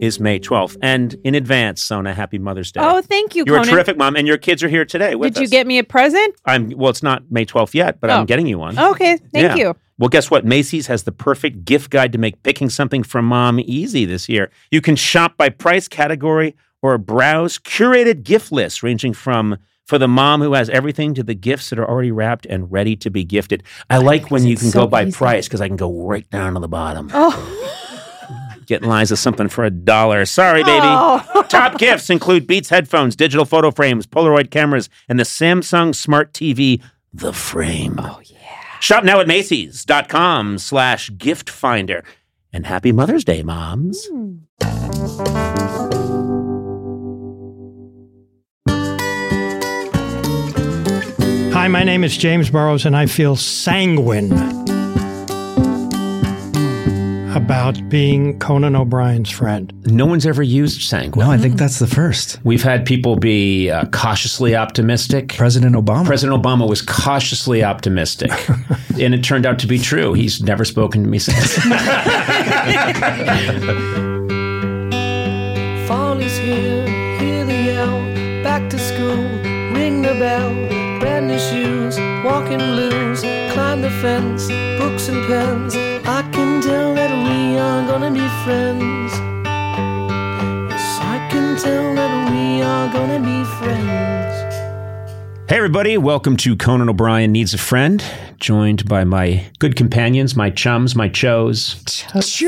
is May 12th. And in advance, Sona, happy Mother's Day. Oh, thank you, Conan. You're a terrific mom, and your kids are here today with us. Did you get me a present? Well, it's not May 12th yet, but I'm getting you one. Okay, thank you. Well, guess what? Macy's has the perfect gift guide to make picking something from mom easy this year. You can shop by price, category, or browse curated gift lists ranging from for the mom who has everything to the gifts that are already wrapped and ready to be gifted. I like when you can go by price because I can go right down to the bottom. Oh, getting Liza something for $1. Sorry, baby. Oh. Top gifts include Beats headphones, digital photo frames, Polaroid cameras, and the Samsung Smart TV, The Frame. Oh, yeah. Shop now at Macy's.com/gift finder. And happy Mother's Day, moms. Hi, my name is James Burrows, and I feel sanguine about being Conan O'Brien's friend. No one's ever used sanguine. No, I think that's the first. We've had people be cautiously optimistic. President Obama was cautiously optimistic. And it turned out to be true. He's never spoken to me since. Fall is here, hear the yell, back to school, ring the bell, brand new shoes, walking blues, climb the fence, books and pens, I can tell that we are gonna be friends. Yes, I can tell that we are gonna be friends. Hey everybody, welcome to Conan O'Brien Needs a Friend, joined by my good companions, my chums, my chos. Chos?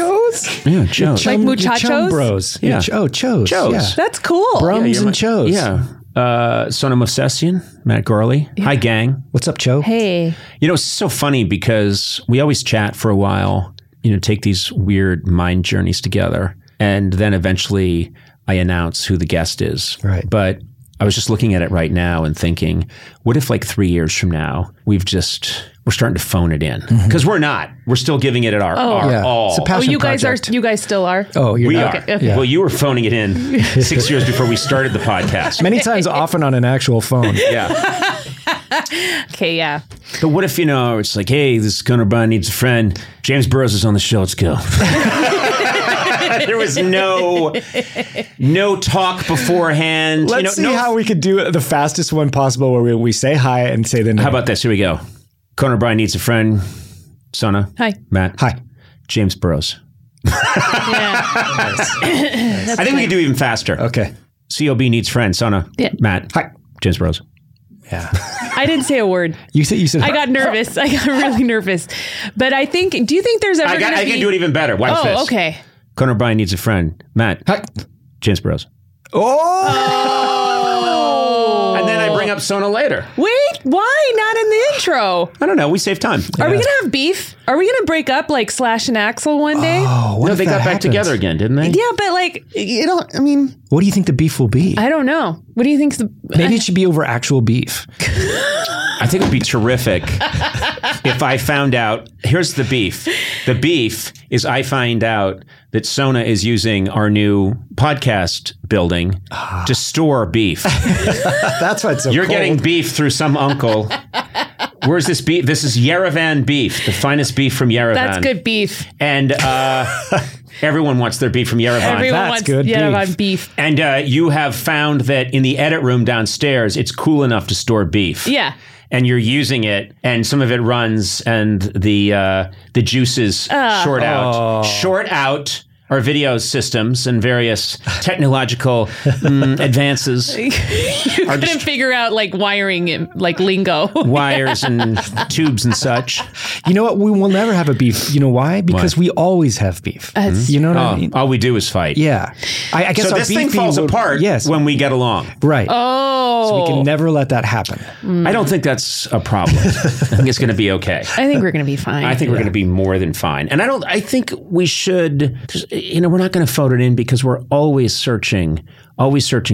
Yeah, chos. Like muchachos? Chum bros. Yeah. Oh, chos. Chos. Yeah. That's cool. Brums and chos. Yeah. Sonam Movsesian, Matt Garley. Yeah. Hi, gang. What's up, Joe? Hey. You know, it's so funny because we always chat for a while, you know, take these weird mind journeys together, and then eventually I announce who the guest is. Right. But I was just looking at it right now and thinking, what if like 3 years from now, we're starting to phone it in? Because we're not. We're still giving it our all. It's a passion project. You guys still are? Oh, we are. Okay. Yeah. Well, you were phoning it in 6 years before we started the podcast. Many times, often on an actual phone. Yeah. Okay, yeah. But what if, you know, it's like, hey, this Conan O'Brien needs a friend. James Burrows is on the show. Let's go. There was no talk beforehand. Let's see how we could do the fastest one possible where we say hi and say the name. How about this? Here we go. Conan O'Brien needs a friend. Sona. Hi. Matt. Hi. James Burrows. Yeah. Nice. I think we can do even faster. Okay. COB needs friend. Sona. Yeah. Matt. Hi. James Burrows. Yeah. I didn't say a word. You said. I got nervous. I got really nervous. But I think. Do you think there's ever going to be? I can do it even better. Watch this. Oh, okay. Conan O'Brien needs a friend. Matt. Hi. James Burrows. Oh! And then I bring up Sona later. Wait, why not in the intro? I don't know. We save time. Yeah. Are we going to have beef? Are we going to break up like Slash and Axel one day? Oh, what no, they got back together again, didn't they? Yeah, but like... what do you think the beef will be? I don't know. What do you think's the... Maybe it should be over actual beef. I think it would be terrific if I found out... Here's the beef. The beef is I find out that Sona is using our new podcast building to store beef. That's what's so You're cold. Getting beef through some uncle. Where's this beef? This is Yerevan beef, the finest beef from Yerevan. That's good beef. And everyone wants their beef from Yerevan. Everyone wants good Yerevan beef. And you have found that in the edit room downstairs, it's cool enough to store beef. Yeah. And you're using it, and some of it runs, and the juices short out. or video systems and various technological advances. You couldn't figure out like wiring, like lingo. Wires and tubes and such. You know what? We will never have a beef. You know why? Because we always have beef. You know what I mean? All we do is fight. Yeah. I guess so. This thing falls apart when we get along. Right. Oh. So we can never let that happen. Mm. I don't think that's a problem. I think it's going to be okay. I think we're going to be fine. I think we're going to be more than fine. And I think we should, you know, we're not going to vote it in because we're always searching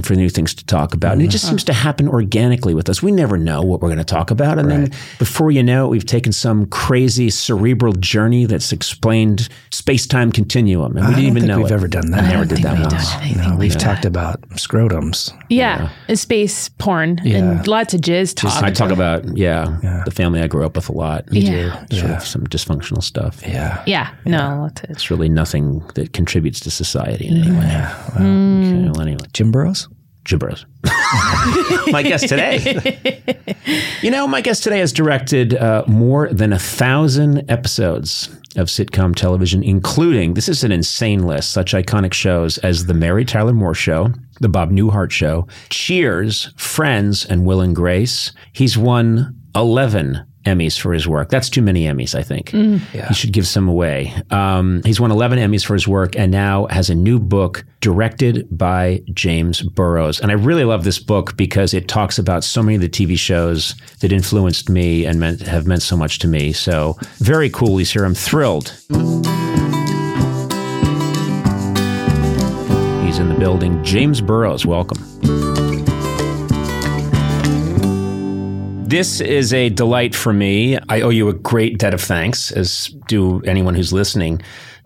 for new things to talk about. And it just seems to happen organically with us. We never know what we're going to talk about. And then before you know it, we've taken some crazy cerebral journey that's explained space-time continuum. And we didn't even know we've ever done that. I never did that. No, we've talked about scrotums. Yeah. And space porn and lots of jizz talk. I talk about, the family I grew up with a lot. You do. Sort of some dysfunctional stuff. Yeah. Yeah. No. It's really nothing that contributes to society in any way. Yeah. Well, okay, well, anyway. Jim Burrows? Jim Burrows. My guest today. You know, my guest today has directed more than 1,000 episodes of sitcom television, including, this is an insane list, such iconic shows as The Mary Tyler Moore Show, The Bob Newhart Show, Cheers, Friends, and Will and Grace. He's won 11 Emmys for his work. That's too many Emmys, I think. Mm. Yeah. He should give some away. He's won 11 Emmys for his work and now has a new book directed by James Burrows. And I really love this book because it talks about so many of the TV shows that influenced me and have meant so much to me. So very cool. He's here. I'm thrilled. He's in the building. James Burrows, welcome. This is a delight for me. I owe you a great debt of thanks, as do anyone who's listening,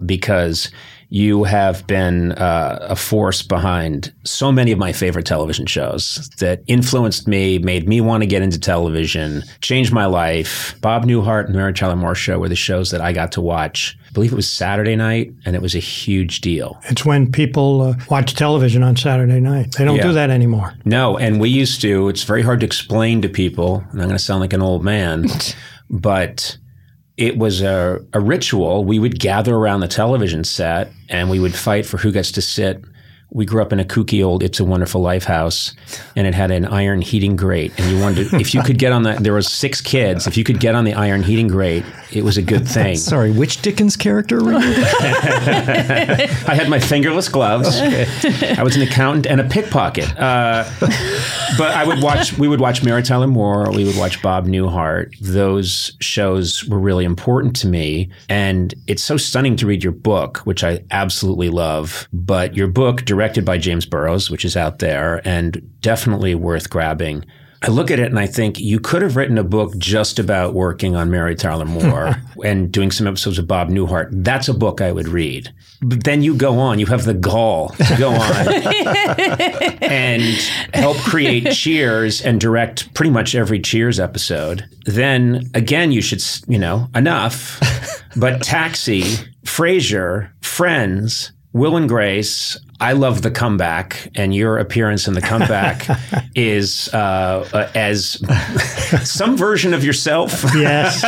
because you have been a force behind so many of my favorite television shows that influenced me, made me want to get into television, changed my life. Bob Newhart and Mary Tyler Moore Show were the shows that I got to watch. I believe it was Saturday night, and it was a huge deal. It's when people watch television on Saturday night. They don't do that anymore. No, and we used to. It's very hard to explain to people, and I'm going to sound like an old man, but it was a ritual. We would gather around the television set, and we would fight for who gets to sit. We grew up in a kooky old It's a Wonderful Life house, and it had an iron heating grate. And you wondered if you could get on that. There was 6 kids. If you could get on the iron heating grate, it was a good thing. Sorry, which Dickens character were you? I had my fingerless gloves. Okay. I was an accountant and a pickpocket. But I would watch. We would watch Mary Tyler Moore. Or we would watch Bob Newhart. Those shows were really important to me. And it's so stunning to read your book, which I absolutely love. But your book, directed by James Burrows, which is out there and definitely worth grabbing. I look at it and I think you could have written a book just about working on Mary Tyler Moore and doing some episodes of Bob Newhart. That's a book I would read. But then you go on, you have the gall to go on and help create Cheers and direct pretty much every Cheers episode. Then again, you should, you know, enough, but Taxi, Frasier, Friends, Will and Grace, I love The Comeback, and your appearance in The Comeback is as some version of yourself. Yes.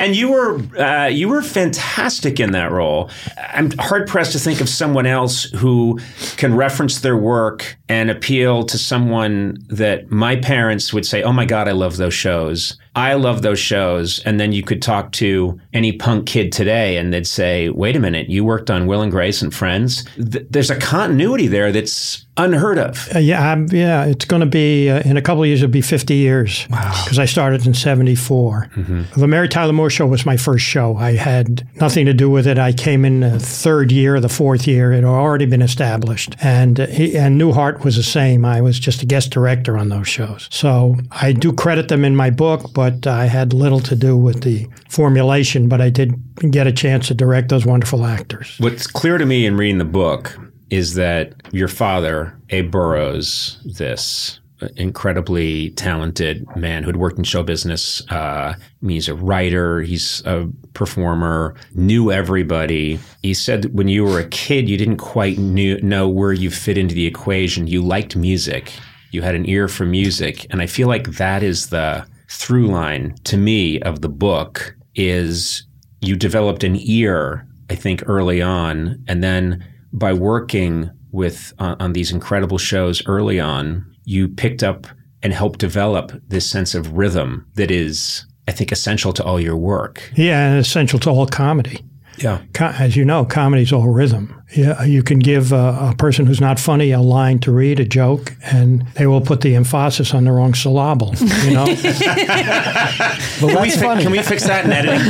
And you were fantastic in that role. I'm hard-pressed to think of someone else who can reference their work and appeal to someone that my parents would say, oh, my God, I love those shows. I love those shows. And then you could talk to any punk kid today and they'd say, wait a minute, you worked on Will and Grace and Friends. There's a continuity there that's unheard of. It's going to be, in a couple of years, it'll be 50 years. Wow. Because I started in 74. Mm-hmm. The Mary Tyler Moore Show was my first show. I had nothing to do with it. I came in the third year, the fourth year. It had already been established. And Newhart was the same. I was just a guest director on those shows. So I do credit them in my book, but I had little to do with the formulation, but I did get a chance to direct those wonderful actors. What's clear to me in reading the book is that your father, Abe Burrows, this incredibly talented man who'd worked in show business. He's a writer, he's a performer, knew everybody. He said that when you were a kid, you didn't quite know where you fit into the equation. You liked music. You had an ear for music. And I feel like that is the through line to me of the book is you developed an ear, I think, early on. And then by working with on these incredible shows early on, you picked up and helped develop this sense of rhythm that is, I think, essential to all your work. Yeah, and essential to all comedy. Yeah. As you know, comedy's all rhythm. Yeah, you can give a person who's not funny a line to read, a joke, and they will put the emphasis on the wrong syllable, you know? But what's funny? Can we fix that in editing?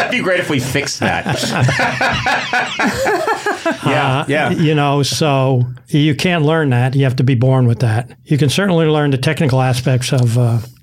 It'd be great if we fixed that. Yeah. You know, so you can't learn that. You have to be born with that. You can certainly learn the technical aspects of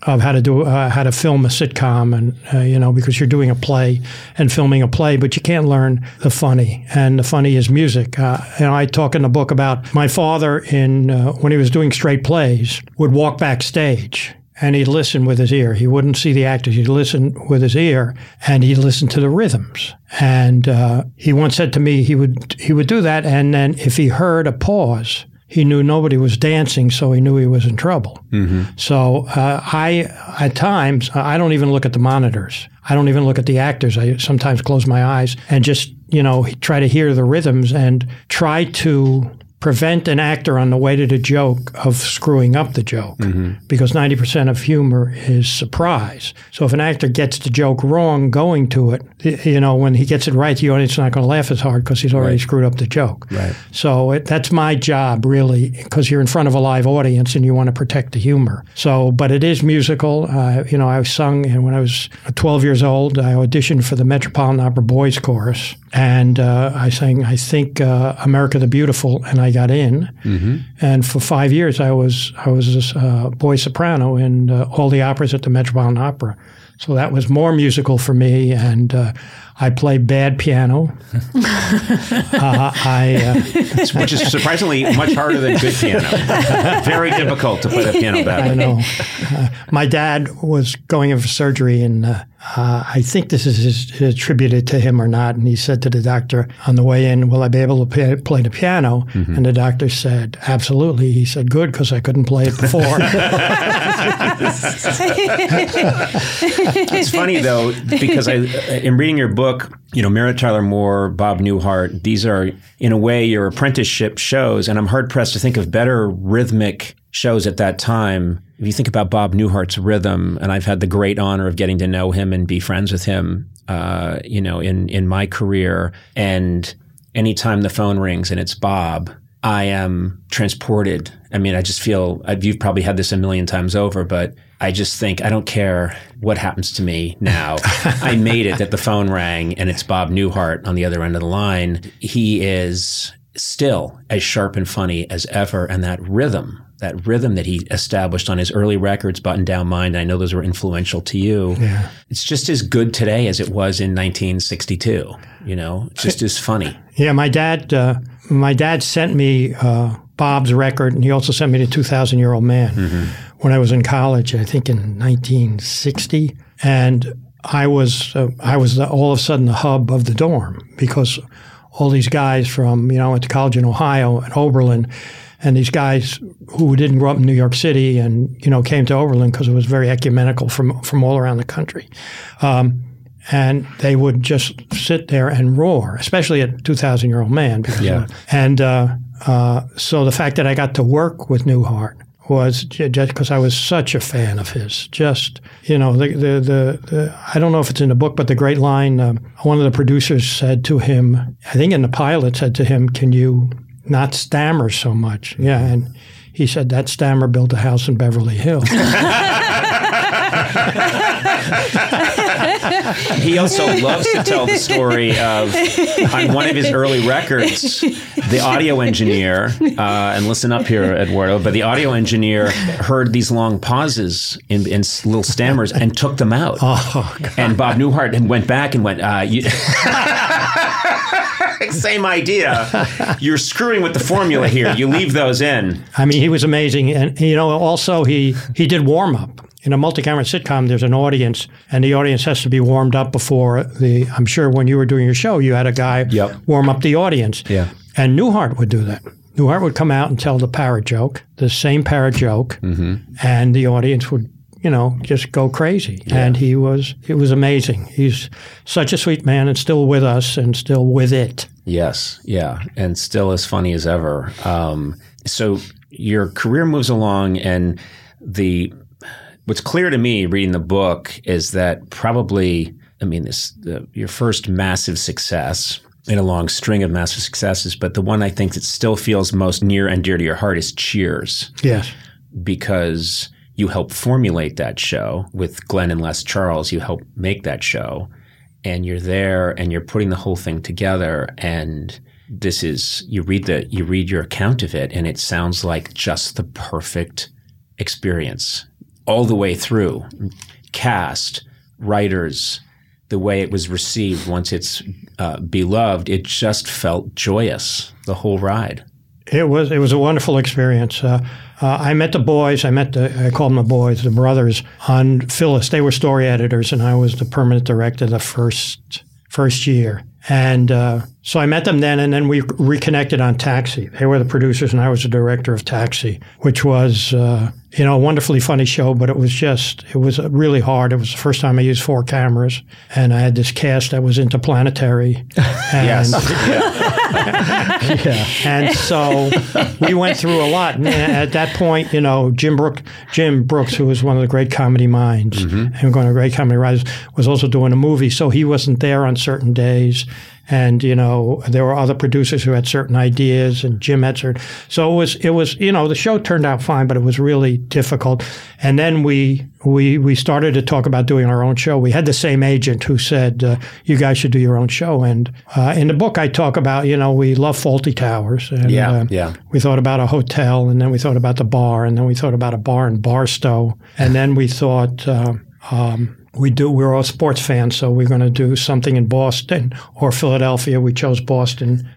how to do how to film a sitcom, and you know, because you're doing a play and filming a play, but you can't learn the funny. And the funny is music. And I talk in the book about my father in when he was doing straight plays would walk backstage and he'd listen with his ear. He wouldn't see the actors. He'd listen with his ear and he'd listen to the rhythms. And he once said to me he would do that, and then if he heard a pause, he knew nobody was dancing, so he knew he was in trouble. Mm-hmm. So I, at times, I don't even look at the monitors. I don't even look at the actors. I sometimes close my eyes and just, you know, try to hear the rhythms and try to prevent an actor on the way to the joke of screwing up the joke, mm-hmm. because 90% of humor is surprise. So if an actor gets the joke wrong going to it, you know, when he gets it right, the audience is not going to laugh as hard because he's already screwed up the joke. Right. So that's my job, really, because you're in front of a live audience and you want to protect the humor. So, but it is musical. You know, I sung, and when I was 12 years old, I auditioned for the Metropolitan Opera Boys Chorus, and I sang, I think, America the Beautiful, and I got in, mm-hmm. and for 5 years I was this boy soprano in all the operas at the Metropolitan Opera. So that was more musical for me, and I play bad piano, which is surprisingly much harder than good piano. Very difficult to play the piano badly. I know. My dad was going in for surgery, and I think this is attributed to him or not, and he said to the doctor on the way in, will I be able to play the piano? Mm-hmm. And the doctor said, absolutely. He said, good, because I couldn't play it before. It's funny, though, because I am reading your book, you know, Mary Tyler Moore, Bob Newhart, these are, in a way, your apprenticeship shows, and I'm hard-pressed to think of better rhythmic shows at that time. If you think about Bob Newhart's rhythm, and I've had the great honor of getting to know him and be friends with him, you know, in my career, and anytime the phone rings and it's Bob, I am transported. I mean, I just feel, you've probably had this a million times over, but I just think, I don't care what happens to me now. I made it that the phone rang and it's Bob Newhart on the other end of the line. He is still as sharp and funny as ever. And that rhythm that he established on his early records, Button Down Mind, I know those were influential to you. Yeah. It's just as good today as it was in 1962, you know, just as funny. Yeah, my dad sent me Bob's record, and he also sent me The 2,000-Year-Old Man, mm-hmm. when I was in college, I think in 1960. And I was all of a sudden the hub of the dorm, because all these guys from, you know, I went to college in Ohio at Oberlin, and these guys who didn't grow up in New York City and, you know, came to Oberlin because it was very ecumenical from all around the country. And they would just sit there and roar, especially at 2,000-Year-Old Man. Because so the fact that I got to work with Newhart was just because I was such a fan of his. Just, you know, the I don't know if it's in the book, but the great line, one of the producers said to him, I think in the pilot, said to him, can you not stammer so much? Yeah, and he said, that stammer built a house in Beverly Hills. He also loves to tell the story of, on one of his early records, the audio engineer, and listen up here, Eduardo, but the audio engineer heard these long pauses in little stammers and took them out. Oh, God. And Bob Newhart went back and went, same idea. You're screwing with the formula here. You leave those in. I mean, he was amazing. And, you know, also he did warm up. In a multi-camera sitcom, there's an audience, and the audience has to be warmed up before the, I'm sure when you were doing your show, you had a guy warm up the audience. Yeah. And Newhart would do that. Newhart would come out and tell the parrot joke, the same parrot joke, mm-hmm. and the audience would you know, just go crazy. Yeah. And he was, it was amazing. He's such a sweet man and still with us and still with it. Yes. Yeah. And still as funny as ever. So your career moves along, and the, what's clear to me reading the book is that probably, I mean, this, your first massive success in a long string of massive successes, but the one I think that still feels most near and dear to your heart is Cheers. Yes. Because you helped formulate that show with Glenn and Les Charles. You helped make that show, and you're there, and you're putting the whole thing together. And this is, you read your account of it, and it sounds like just the perfect experience all the way through. Cast, writers, the way it was received once it's beloved, it just felt joyous the whole ride. It was a wonderful experience. I met the boys. I called them the boys, the brothers, on Phyllis. They were story editors, and I was the permanent director the first year. And so I met them then, and then we reconnected on Taxi. They were the producers, and I was the director of Taxi, which was a wonderfully funny show, but it was really hard. It was the first time I used 4 cameras, and I had this cast that was interplanetary. And, yes. Yeah. And so we went through a lot. And at that point, Jim Brooks, who was one of the great comedy minds, mm-hmm. and one of the great comedy writers, was also doing a movie, so he wasn't there on certain days. And, there were other producers who had certain ideas, and Jim had certain. So it was the show turned out fine, but it was really difficult. And then we started to talk about doing our own show. We had the same agent who said, you guys should do your own show. And in the book, I talk about, we love Fawlty Towers. And, we thought about a hotel, and then we thought about the bar, and then we thought about a bar in Barstow. And then we thought, we're all sports fans, so we're going to do something in Boston or Philadelphia. We chose Boston.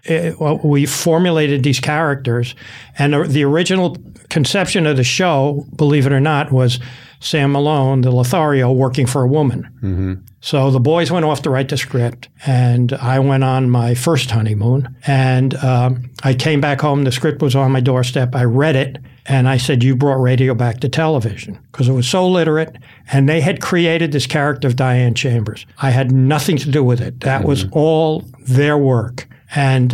We formulated these characters, and the original conception of the show, believe it or not, was Sam Malone, the Lothario, working for a woman. Mm-hmm. So the boys went off to write the script, and I went on my first honeymoon, and I came back home. The script was on my doorstep. I read it, and I said, you brought radio back to television, because it was so literate, and they had created this character of Diane Chambers. I had nothing to do with it. That mm-hmm. was all their work, and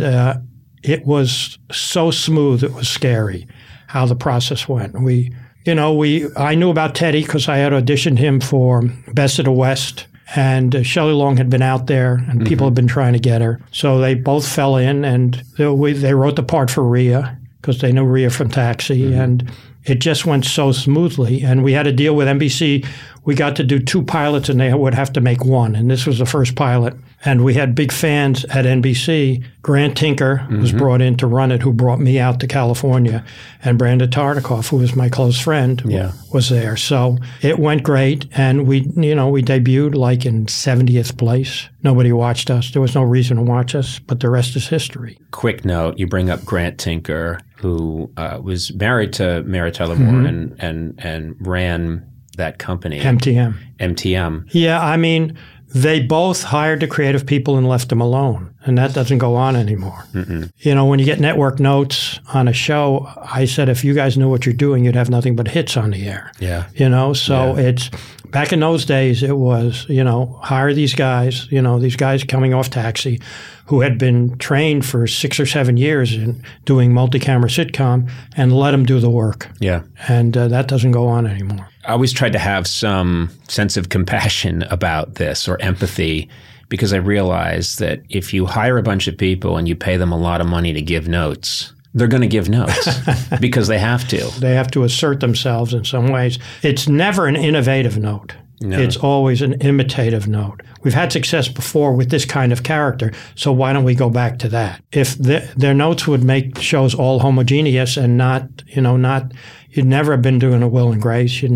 it was so smooth, it was scary how the process went. I knew about Teddy because I had auditioned him for Best of the West, and Shelley Long had been out there, and mm-hmm. people had been trying to get her. So they both fell in, and they wrote the part for Rhea because they knew Rhea from Taxi, mm-hmm. and it just went so smoothly. And we had a deal with NBC. We got to do 2 pilots, and they would have to make one, and this was the first pilot. And we had big fans at NBC. Grant Tinker mm-hmm. was brought in to run it, who brought me out to California. And Brandon Tartikoff, who was my close friend, was there. So it went great. And we debuted like in 70th place. Nobody watched us. There was no reason to watch us, but the rest is history. Quick note, you bring up Grant Tinker, who was married to Mary Tyler Moore mm-hmm. and ran that company. MTM. Yeah, I mean, they both hired the creative people and left them alone, and that doesn't go on anymore. Mm-mm. When you get network notes on a show, I said, if you guys knew what you're doing, you'd have nothing but hits on the air. Yeah. It's back in those days, it was, hire these guys, these guys coming off Taxi who had been trained for 6 or 7 years in doing multi-camera sitcom, and let them do the work. Yeah. And that doesn't go on anymore. I always tried to have some sense of compassion about this, or empathy, because I realized that if you hire a bunch of people and you pay them a lot of money to give notes, they're going to give notes because they have to. They have to assert themselves in some ways. It's never an innovative note. No. It's always an imitative note. We've had success before with this kind of character, so why don't we go back to that? If their notes would make shows all homogeneous and not you'd never have been doing a Will and Grace. We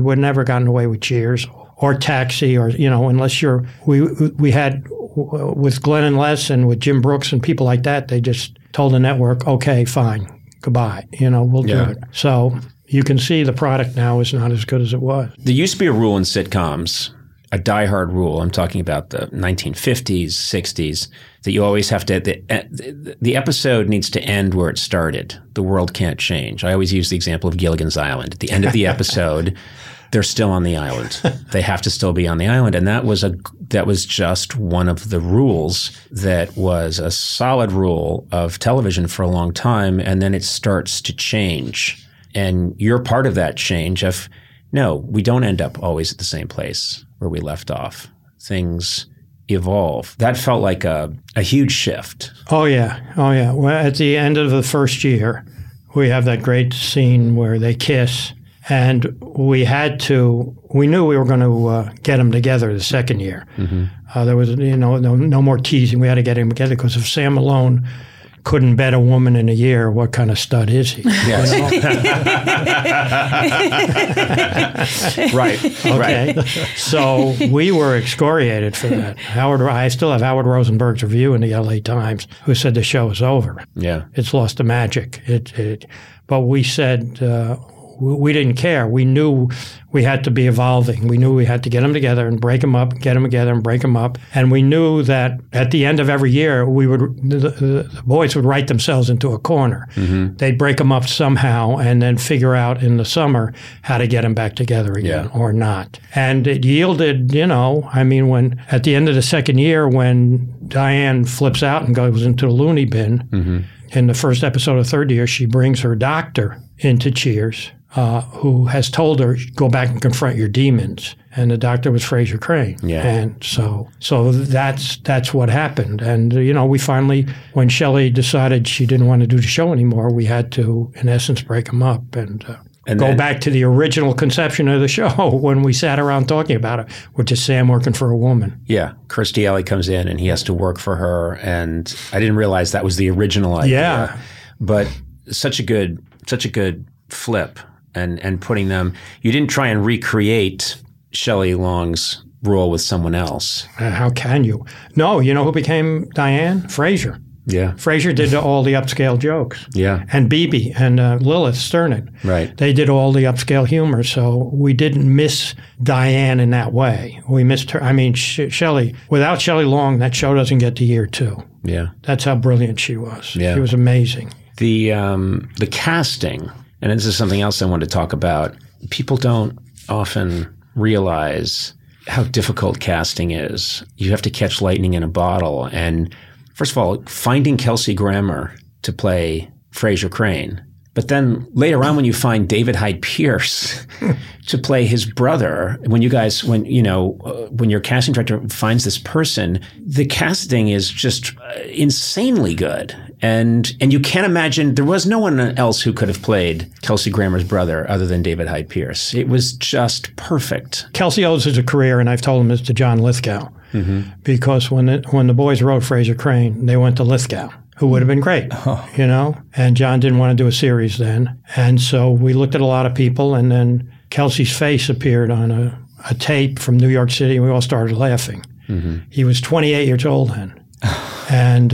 would never have gotten away with Cheers or Taxi, or, unless you're, we had with Glenn and Les and with Jim Brooks and people like that, they just told the network, okay, fine, goodbye, we'll do it. So you can see the product now is not as good as it was. There used to be a rule in sitcoms, a diehard rule, I'm talking about the 1950s, 60s, that you always have to, the episode needs to end where it started. The world can't change. I always use the example of Gilligan's Island. At the end of the episode, they're still on the island. They have to still be on the island. And that was just one of the rules that was a solid rule of television for a long time. And then it starts to change. And you're part of that change of, no, we don't end up always at the same place where we left off. Things evolve. That felt like a huge shift. Oh, yeah. Oh, yeah. Well, at the end of the first year, we have that great scene where they kiss. And we knew we were going to get them together the second year. Mm-hmm. There was, no more teasing. We had to get them together because if Sam Malone couldn't bet a woman in a year, what kind of stud is he? Yes. You know? Right. Okay. Right. So we were excoriated for that. I still have Howard Rosenberg's review in the LA Times who said the show is over. Yeah. It's lost the magic. But we said, we didn't care. We knew we had to be evolving. We knew we had to get them together and break them up, get them together and break them up. And we knew that at the end of every year, the boys would write themselves into a corner. Mm-hmm. They'd break them up somehow and then figure out in the summer how to get them back together again or not. And it yielded, when at the end of the second year, when Diane flips out and goes into the loony bin, mm-hmm. in the first episode of third year, she brings her doctor into Cheers, who has told her, go back and confront your demons. And the doctor was Frasier Crane. Yeah. And so that's what happened. And, we finally, when Shelley decided she didn't want to do the show anymore, we had to, in essence, break them up and go back to the original conception of the show when we sat around talking about it, which is Sam working for a woman. Yeah. Kirstie Alley comes in and he has to work for her. And I didn't realize that was the original idea. Yeah. But such a good flip. And putting them, you didn't try and recreate Shelley Long's role with someone else. How can you? No, you know who became Diane? Frasier. Yeah. Frasier did all the upscale jokes. Yeah. And Bebe and Lilith Sternin. Right. They did all the upscale humor, so we didn't miss Diane in that way. We missed her. I mean, Shelley, without Shelley Long, that show doesn't get to year two. Yeah. That's how brilliant she was. Yeah. She was amazing. The casting... And this is something else I want to talk about. People don't often realize how difficult casting is. You have to catch lightning in a bottle. And first of all, finding Kelsey Grammer to play Frasier Crane. But then later on when you find David Hyde Pierce to play his brother, when your casting director finds this person, the casting is just insanely good. And you can't imagine, there was no one else who could have played Kelsey Grammer's brother other than David Hyde Pierce. It was just perfect. Kelsey owes his career, and I've told him this, to John Lithgow. Mm-hmm. Because when the boys wrote Frasier Crane, they went to Lithgow, who would have been great, And John didn't want to do a series then. And so we looked at a lot of people, and then Kelsey's face appeared on a tape from New York City, and we all started laughing. Mm-hmm. He was 28 years old then. And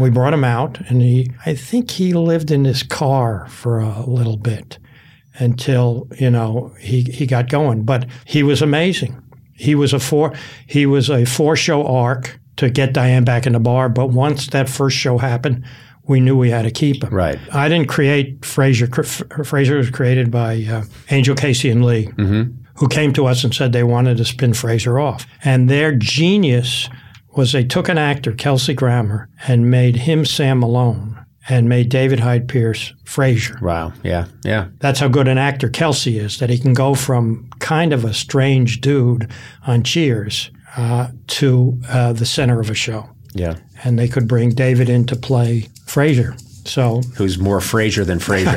we brought him out, and I think he lived in his car for a little bit until, he got going. But he was amazing. He was a four-show arc to get Diane back in the bar, but once that first show happened, we knew we had to keep him. Right. I didn't create Frasier. Frasier was created by Angel Casey and Lee, mm-hmm. who came to us and said they wanted to spin Frasier off. And their genius was they took an actor, Kelsey Grammer, and made him Sam Malone and made David Hyde Pierce Frasier. Wow, yeah. That's how good an actor Kelsey is, that he can go from kind of a strange dude on Cheers to the center of a show. Yeah. And they could bring David in to play Frasier. So, who's more Frasier than Frasier.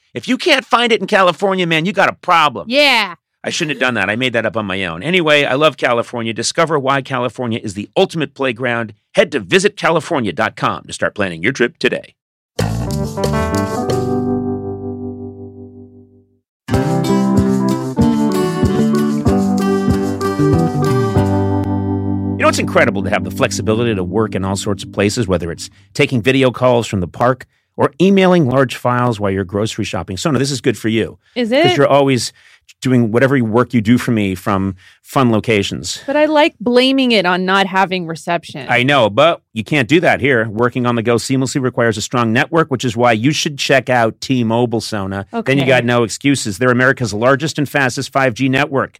if you can't find it in California, man, you got a problem. Yeah. I shouldn't have done that. I made that up on my own. Anyway, I love California. Discover why California is the ultimate playground. Head to visitcalifornia.com to start planning your trip today. You know, it's incredible to have the flexibility to work in all sorts of places, whether it's taking video calls from the park or emailing large files while you're grocery shopping. Sona, this is good for you. Is it? Because you're always doing whatever work you do for me from fun locations. But I like blaming it on not having reception. I know, but you can't do that here. Working on the go seamlessly requires a strong network, which is why you should check out T-Mobile, Sona. Okay. Then you got no excuses. They're America's largest and fastest 5G network.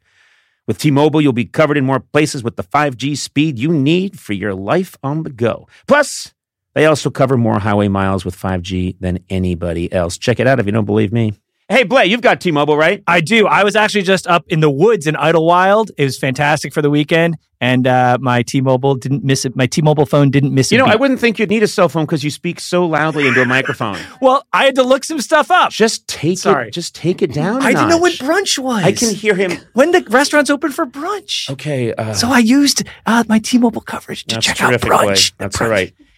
With T-Mobile, you'll be covered in more places with the 5G speed you need for your life on the go. Plus, they also cover more highway miles with 5G than anybody else. Check it out if you don't believe me. Hey, Blay, you've got T-Mobile, right? I do. I was actually just up in the woods in Idlewild. It was fantastic for the weekend, and my T-Mobile didn't miss it. My T-Mobile phone didn't miss it. You know, I wouldn't think you'd need a cell phone because you speak so loudly into a microphone. Well, I had to look some stuff up. Just take it down. I didn't know when brunch was. I can hear him when the restaurant's open for brunch. Okay, so I used my T-Mobile coverage to check out brunch. That's all right.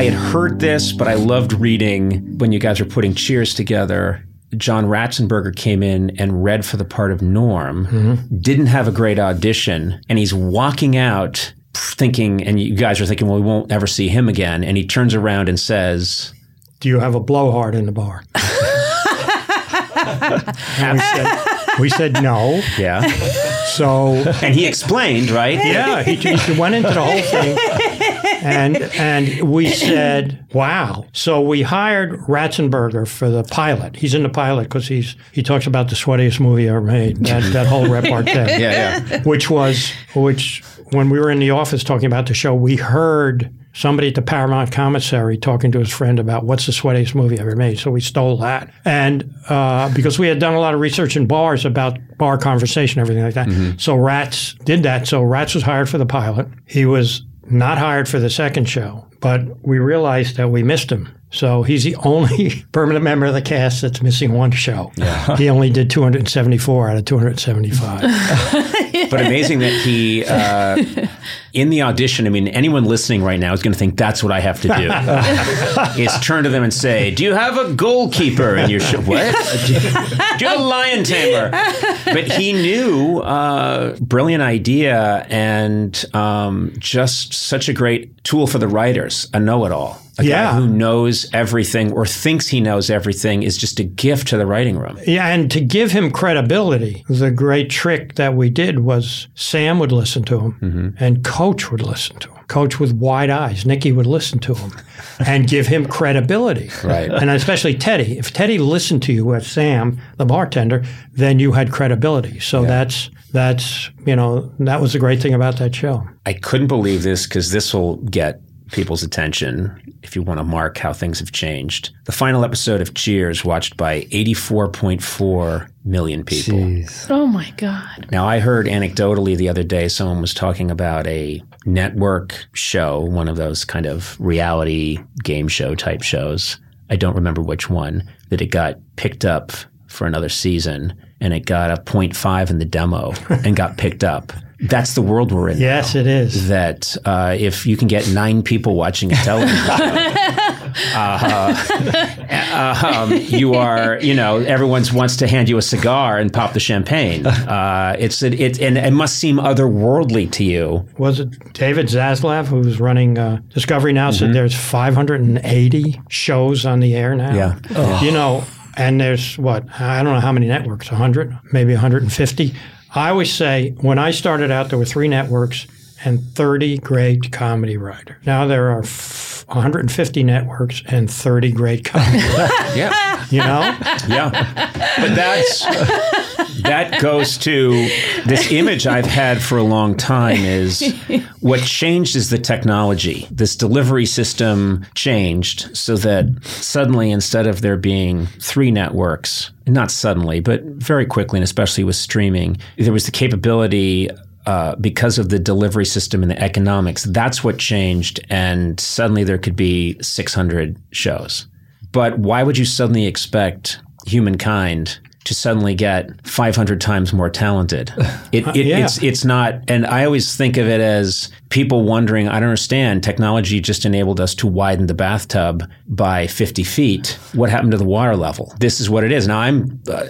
I had heard this, but I loved reading when you guys were putting Cheers together. John Ratzenberger came in and read for the part of Norm, didn't have a great audition, and he's walking out thinking, and you guys are thinking, well, we won't ever see him again. And he turns around and says, "Do you have a blowhard in the bar?" We said no. Yeah. So. And he explained, right? Yeah. He went into the whole thing. And we said, wow. So we hired Ratzenberger for the pilot. He's in the pilot because he talks about the sweatiest movie ever made, that whole repartee. Yeah. Which when we were in the office talking about the show, we heard somebody at the Paramount commissary talking to his friend about what's the sweatiest movie ever made. So we stole that. And because we had done a lot of research in bars about bar conversation, everything like that. Mm-hmm. So Ratz did that. So Ratz was hired for the pilot. He was not hired for the second show, but we realized that we missed him. So he's the only permanent member of the cast that's missing one show. Yeah. He only did 274 out of 275. But amazing that he, in the audition, I mean, anyone listening right now is going to think that's what I have to do. Is turn to them and say, do you have a goalkeeper in your show? What? Do you have a lion tamer? But he knew, brilliant idea and just such a great tool for the writers, a know-it-all. A guy who knows everything or thinks he knows everything is just a gift to the writing room. Yeah, and to give him credibility, the great trick that we did was Sam would listen to him and Coach would listen to him. Coach with wide eyes, Nikki would listen to him and give him credibility. Right. And especially Teddy. If Teddy listened to you as Sam, the bartender, then you had credibility. So that's, you know, that was the great thing about that show. I couldn't believe this because this will get people's attention if you want to mark how things have changed. The final episode of Cheers watched by 84.4 million people. Jeez. Oh my God. Now I heard anecdotally the other day someone was talking about a network show, one of those kind of reality game show type shows. I don't remember which one, that it got picked up for another season and it got a 0.5 in the demo and got picked up. That's the world we're in. Yes, now. It is. That if you can get 9 people watching a television show, you are, you know, everyone wants to hand you a cigar and pop the champagne. And it must seem otherworldly to you. Was it David Zaslav who was running Discovery Now said there's 580 shows on the air now? Yeah. Oh. You know, and there's what? I don't know how many networks, 100, maybe 150. I always say, when I started out, there were 3 networks and 30 great comedy writers. Now there are 150 networks and 30 great comedy writers. Yeah. You know? Yeah. But that's, that goes to this image I've had for a long time is what changed is the technology. This delivery system changed so that suddenly instead of there being 3 networks, not suddenly, but very quickly, and especially with streaming, there was the capability because of the delivery system and the economics. That's what changed, and suddenly there could be 600 shows. But why would you suddenly expect humankind to suddenly get 500 times more talented? It's not, and I always think of it as people wondering, I don't understand, technology just enabled us to widen the bathtub by 50 feet. What happened to the water level? This is what it is. Now,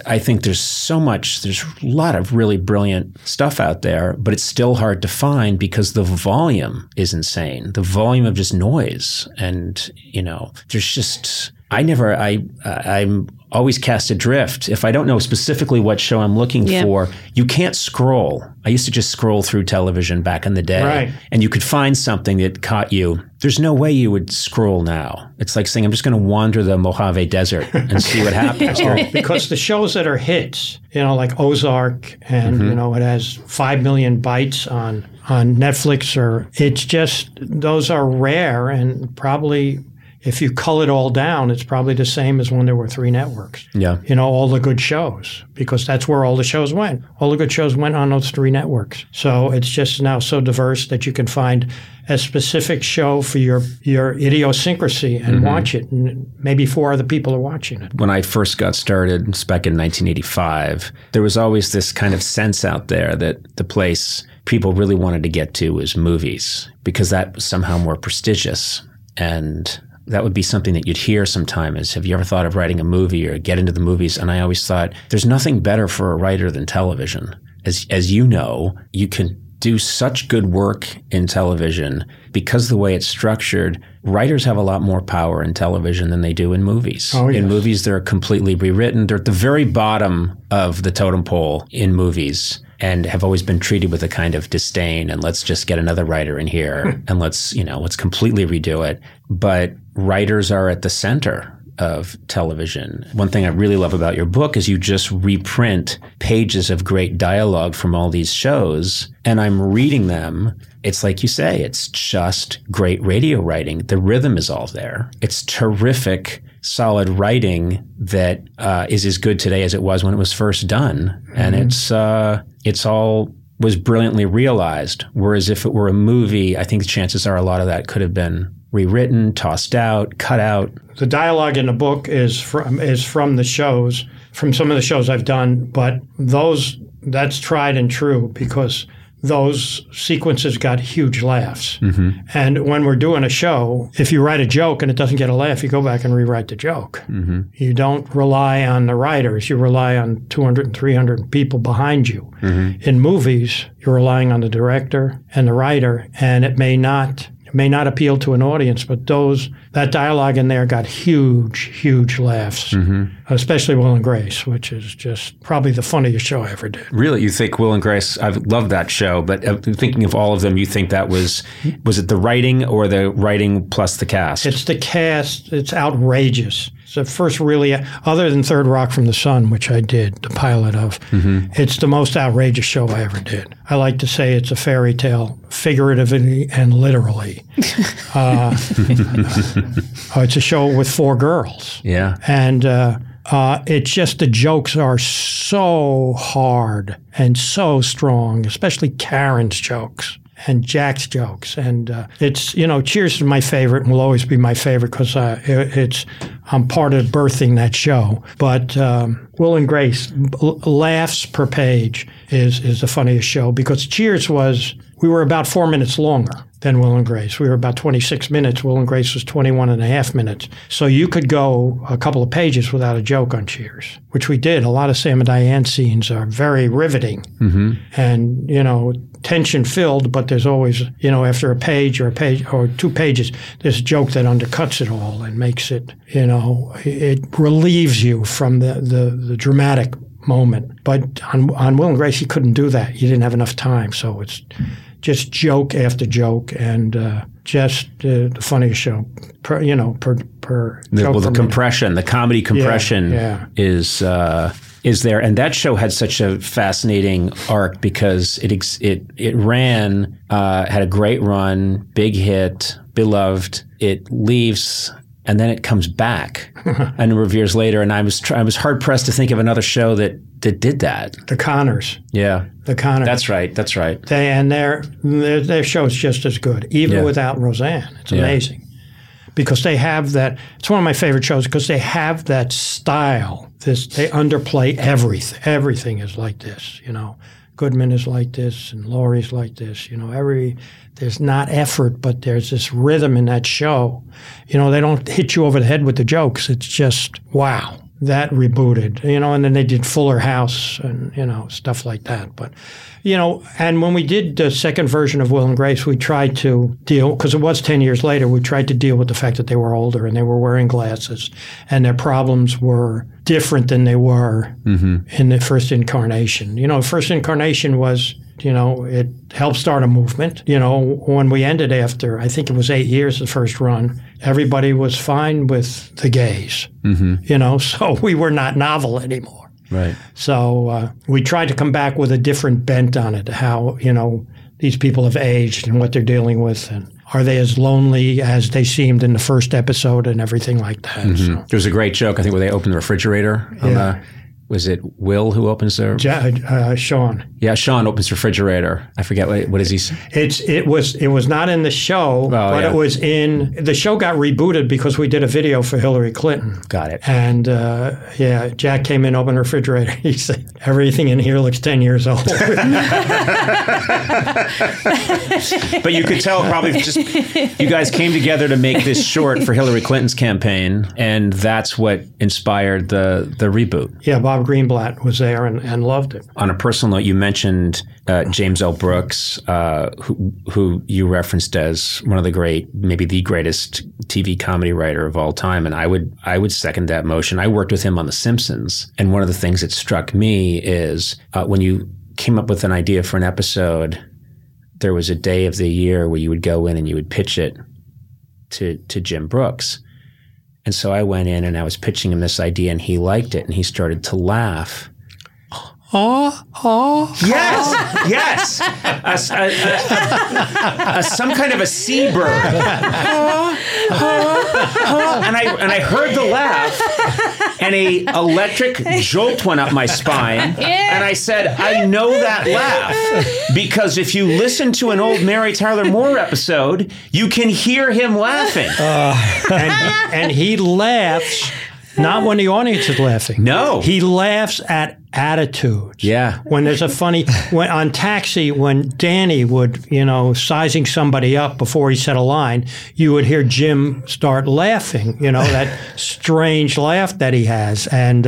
I think there's so much, there's a lot of really brilliant stuff out there, but it's still hard to find because the volume is insane. The volume of just noise. And, you know, there's just, I'm always cast adrift. If I don't know specifically what show I'm looking for, you can't scroll. I used to just scroll through television back in the day. Right. And you could find something that caught you. There's no way you would scroll now. It's like saying, I'm just going to wander the Mojave Desert and see what happens. Because the shows that are hits, you know, like Ozark and, you know, it has 5 million bites on Netflix, or it's just, those are rare and probably, if you cull it all down, it's probably the same as when there were 3 networks. Yeah. You know, all the good shows, because that's where all the shows went. All the good shows went on those 3 networks. So it's just now so diverse that you can find a specific show for your idiosyncrasy and watch it. And maybe 4 other people are watching it. When I first got started back in 1985, there was always this kind of sense out there that the place people really wanted to get to was movies, because that was somehow more prestigious. And that would be something that you'd hear sometime is, have you ever thought of writing a movie or get into the movies? And I always thought, there's nothing better for a writer than television. As you know, you can do such good work in television because of the way it's structured. Writers have a lot more power in television than they do in movies. Oh, yes. In movies, they're completely rewritten. They're at the very bottom of the totem pole in movies, and have always been treated with a kind of disdain, and let's just get another writer in here and let's completely redo it. But writers are at the center of television. One thing I really love about your book is you just reprint pages of great dialogue from all these shows, and I'm reading them. It's like you say, it's just great radio writing. The rhythm is all there. It's terrific, solid writing that is as good today as it was when it was first done. And it's all was brilliantly realized. Whereas if it were a movie, I think the chances are a lot of that could have been rewritten, tossed out, cut out. The dialogue in the book is from the shows, from some of the shows I've done, but that's tried and true because those sequences got huge laughs. Mm-hmm. And when we're doing a show, if you write a joke and it doesn't get a laugh, you go back and rewrite the joke. Mm-hmm. You don't rely on the writers. You rely on 200 and 300 people behind you. Mm-hmm. In movies, you're relying on the director and the writer, and it may not appeal to an audience, but that dialogue in there got huge, huge laughs, mm-hmm. especially Will and Grace, which is just probably the funniest show I ever did. Really? You think Will and Grace, I love that show, but thinking of all of them, you think that was it the writing or the writing plus the cast? It's the cast. It's outrageous. It's the first really, other than Third Rock from the Sun, which I did the pilot of, mm-hmm. it's the most outrageous show I ever did. I like to say it's a fairy tale, figuratively and literally. It's a show with four girls. Yeah. And it's just the jokes are so hard and so strong, especially Karen's jokes. And Jack's jokes, and it's, you know, Cheers is my favorite and will always be my favorite because I'm part of birthing that show. But Will and Grace, laughs per page is the funniest show because Cheers we were about 4 minutes longer than Will and Grace. We were about 26 minutes. Will and Grace was 21 and a half minutes. So you could go a couple of pages without a joke on Cheers, which we did. A lot of Sam and Diane scenes are very riveting mm-hmm. and, you know, tension-filled, but there's always, you know, after a page or two pages, there's a joke that undercuts it all and makes it, you know, it relieves you from the dramatic moment. But on Will and Grace, you couldn't do that. You didn't have enough time, so it's... just joke after joke, and the funniest show, per joke. Well, the comedy compression yeah. Is there, and that show had such a fascinating arc because it ran, had a great run, big hit, beloved. It leaves. And then it comes back a number of years later, and I was hard pressed to think of another show that did that. The Conners. Yeah, The Conners. That's right. Their show is just as good, even without Roseanne. It's amazing because they have that. It's one of my favorite shows because they have that style. They underplay everything. Everything is like this, you know. Goodman is like this, and Laurie's like this. You know, there's not effort, but there's this rhythm in that show. You know, they don't hit you over the head with the jokes. It's just wow, that rebooted. You know, and then they did Fuller House and you know stuff like that. But you know, and when we did the second version of Will and Grace, we tried to deal because it was 10 years later. We tried to deal with the fact that they were older and they were wearing glasses, and their problems were different than they were mm-hmm. in the first incarnation. You know, first incarnation was, you know, it helped start a movement. You know, when we ended after, I think it was 8 years, the first run, everybody was fine with the gays, mm-hmm. you know, so we were not novel anymore. Right. So we tried to come back with a different bent on it, how, you know, these people have aged and what they're dealing with and are they as lonely as they seemed in the first episode and everything like that. Mm-hmm. So. There was a great joke, I think, where they opened the refrigerator. Was it Will who opens the refrigerator? Sean. Yeah, Sean opens the refrigerator. I forget what is he saying? It was not in the show, It was in... The show got rebooted because we did a video for Hillary Clinton. Got it. And, Jack came in, opened the refrigerator. He said, everything in here looks 10 years old. But you could tell probably just... You guys came together to make this short for Hillary Clinton's campaign, and that's what inspired the reboot. Yeah, Bob Greenblatt was there and loved it. On a personal note, you mentioned James L. Brooks, who you referenced as one of the great, maybe the greatest TV comedy writer of all time, and I would second that motion. I worked with him on The Simpsons, and one of the things that struck me is when you came up with an idea for an episode, there was a day of the year where you would go in and you would pitch it to Jim Brooks. And so I went in and I was pitching him this idea and he liked it and he started to laugh. Yes. Some kind of a seabird. And I heard the laugh. and a electric jolt went up my spine. Yeah. And I said, I know that laugh, because if you listen to an old Mary Tyler Moore episode, you can hear him laughing. And he laughs. Not when the audience is laughing. No. He laughs at attitudes. Yeah. When there's a funny, on Taxi, when Danny would, you know, sizing somebody up before he said a line, you would hear Jim start laughing, you know, that strange laugh that he has. And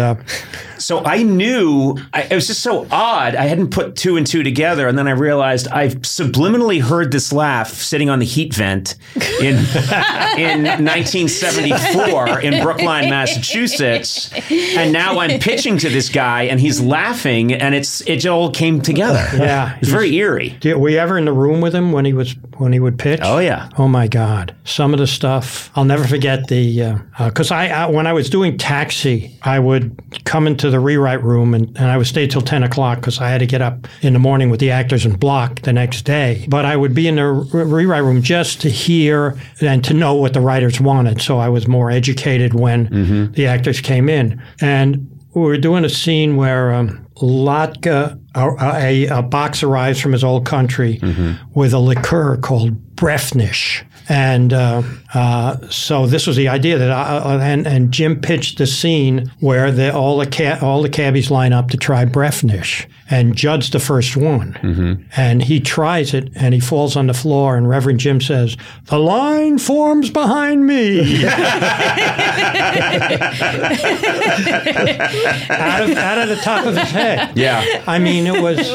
so I knew, it was just so odd. I hadn't put two and two together. And then I realized I've subliminally heard this laugh sitting on the heat vent in 1974 in Brookline, Massachusetts. And now I'm pitching to this guy and he's laughing and it all came together. Yeah. It's very eerie. Were you ever in the room with him when he would pitch? Oh, yeah. Oh, my God. Some of the stuff. I'll never forget the, because when I was doing Taxi, I would come into the rewrite room, and I would stay till 10 o'clock because I had to get up in the morning with the actors and block the next day. But I would be in the rewrite room just to hear and to know what the writers wanted. So I was more educated when the actors came in. And we were doing a scene where Lotka, a box arrives from his old country with a liqueur called Brefnish. And so this was the idea that and Jim pitched the scene where all the cabbies line up to try Brefnish and Judd's the first one. And he tries it and he falls on the floor and Reverend Jim says, "The line forms behind me." out of the top of his head. Yeah. I mean, it was,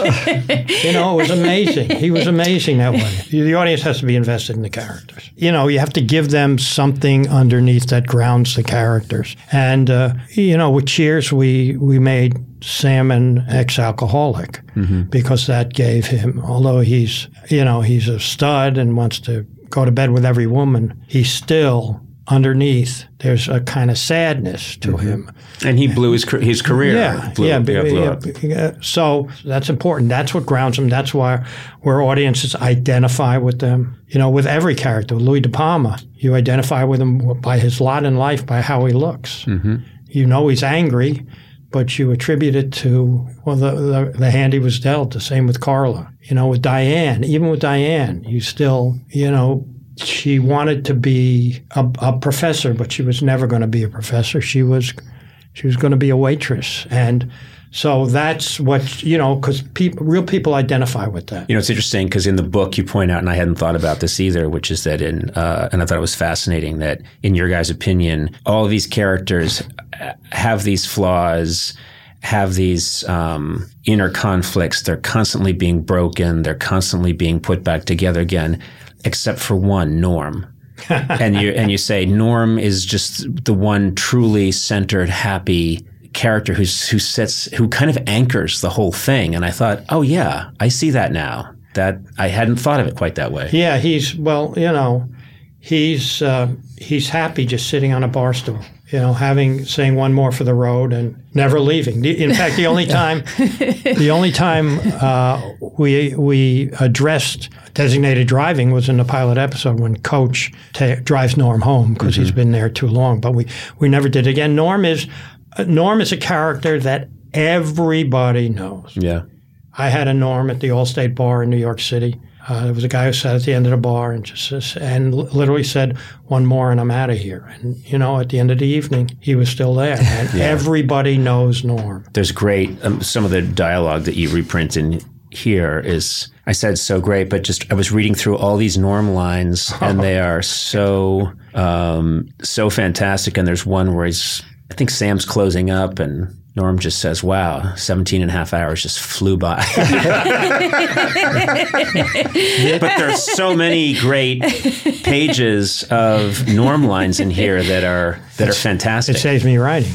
you know, it was amazing. He was amazing that way. The audience has to be invested in the characters. You know, you have to give them something underneath that grounds the characters. And, you know, with Cheers, we made Sam an ex-alcoholic because that gave him, although he's, you know, he's a stud and wants to go to bed with every woman, he's still underneath, there's a kind of sadness to him. And he blew his career. Yeah, blew up. So that's important. That's what grounds him. That's why where audiences identify with them. You know, with every character, Louis De Palma, you identify with him by his lot in life, by how he looks. You know he's angry, but you attribute it to, well, the hand he was dealt. The same with Carla. You know, with Diane, even with Diane, you still, you know, she wanted to be a professor, but she was never going to be a professor. She was going to be a waitress. And so that's what, you know, because real people identify with that. You know, it's interesting because in the book you point out, and I hadn't thought about this either, which is that and I thought it was fascinating that in your guys' opinion, all of these characters have these flaws, have these inner conflicts. They're constantly being broken. They're constantly being put back together again. Except for one, Norm. And you say Norm is just the one truly centered, happy character who kind of anchors the whole thing. And I thought, oh yeah, I see that now. That I hadn't thought of it quite that way. Yeah, he's happy just sitting on a bar stool, you know, saying one more for the road and never leaving. In fact, the only time we addressed designated driving was in the pilot episode when Coach drives Norm home because he's been there too long. But we never did again. Norm is a character that everybody knows. Yeah, I had a Norm at the Allstate bar in New York City. There was a guy who sat at the end of the bar and just literally said, "One more and I'm out of here." And, you know, at the end of the evening, he was still there. And everybody knows Norm. There's great, some of the dialogue that you reprint in here is, I said so great, but just I was reading through all these Norm lines and they are so, so fantastic. And there's one where I think Sam's closing up and Norm just says, "Wow, 17 and a half hours just flew by." But there's so many great pages of Norm lines in here that are fantastic. It saves me writing.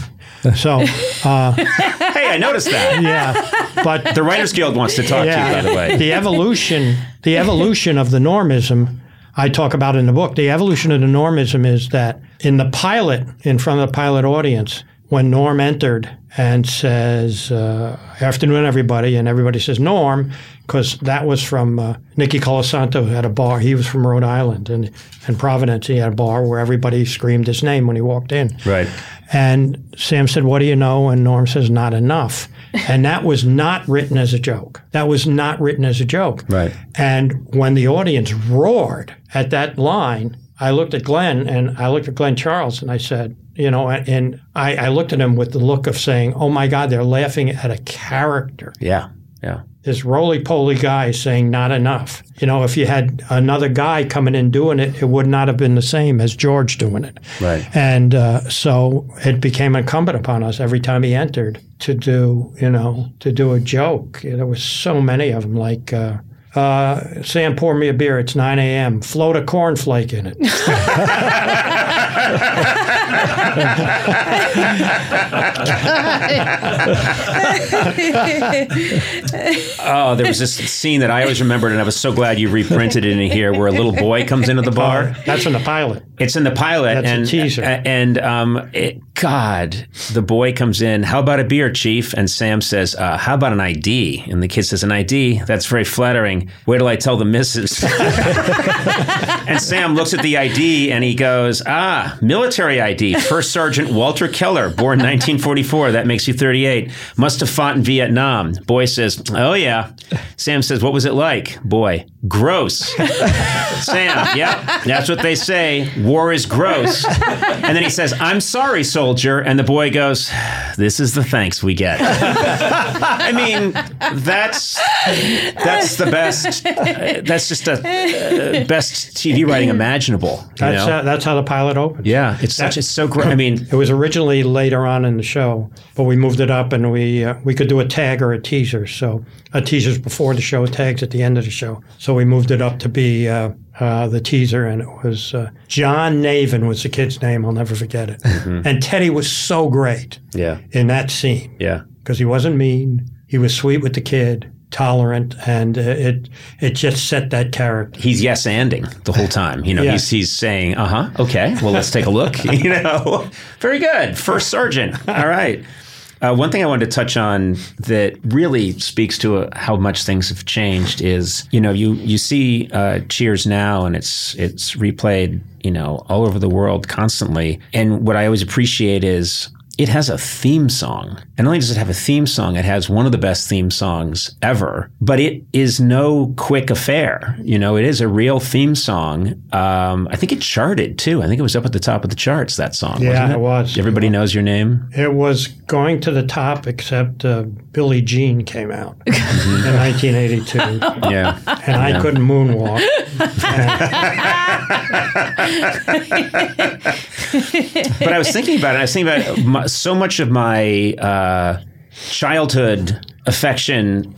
So, hey, I noticed that. Yeah, but the Writers Guild wants to talk to you, by the way. The evolution of the Normism. I talk about in the book. The evolution of the Normism is that in the pilot, in front of the pilot audience, when Norm entered and says, "Afternoon, everybody," and everybody says, "Norm," because that was from Nicky Colasanto had a bar. He was from Rhode Island and Providence. He had a bar where everybody screamed his name when he walked in. Right. And Sam said, "What do you know?" And Norm says, "Not enough." And that was not written as a joke. That was not written as a joke. Right. And when the audience roared at that line, I looked at Glenn and I looked at Glenn Charles and I said, you know, and I looked at him with the look of saying, "Oh my God, they're laughing at a character." Yeah. Yeah. This roly-poly guy saying not enough. You know, if you had another guy coming in doing it, it would not have been the same as George doing it. Right. And so it became incumbent upon us every time he entered to do, you know, to do a joke. There was so many of them, like, "Sam, pour me a beer. It's 9 a.m. Float a cornflake in it." Oh, there was this scene that I always remembered, and I was so glad you reprinted it in here, where a little boy comes into the bar. That's in the pilot. It's in the pilot. That's a teaser. And God, the boy comes in. "How about a beer, Chief?" And Sam says, "How about an ID?" And the kid says, "An ID? That's very flattering. Where till I tell the missus?" And Sam looks at the ID and he goes, "Ah, military ID. First Sergeant Walter Keller, born 1944. That makes you 38. Must have fought in Vietnam." Boy says, "Oh, yeah." Sam says, "What was it like?" Boy, "Gross." Sam, "Yep, that's what they say. War is gross." And then he says, "I'm sorry, soldier." And the boy goes, "This is the thanks we get." I mean, that's the best. That's just the best TV writing imaginable. That's how the pilot opens. Yeah, it's so great. I mean, it was originally later on in the show, but we moved it up, and we could do a tag or a teaser. So a teaser's before the show, tags at the end of the show. So we moved it up to be the teaser, and it was John Navin was the kid's name. I'll never forget it. Mm-hmm. And Teddy was so great in that scene. Yeah, because he wasn't mean. He was sweet with the kid, tolerant, and it just set that character. He's yes-anding the whole time. You know, he's saying, okay, well, let's take a look. You know, very good. First Sergeant. All right. One thing I wanted to touch on that really speaks to how much things have changed is, you know, you see Cheers now, and it's replayed, you know, all over the world constantly. And what I always appreciate is it has a theme song. And not only does it have a theme song, it has one of the best theme songs ever. But it is no quick affair. You know, it is a real theme song. I think it charted, too. I think it was up at the top of the charts, that song, wasn't it? Yeah, it was. Everybody Knows Your Name? It was going to the top, except Billie Jean came out in 1982. Yeah. And I couldn't moonwalk. But I was thinking about it. So much of my childhood affection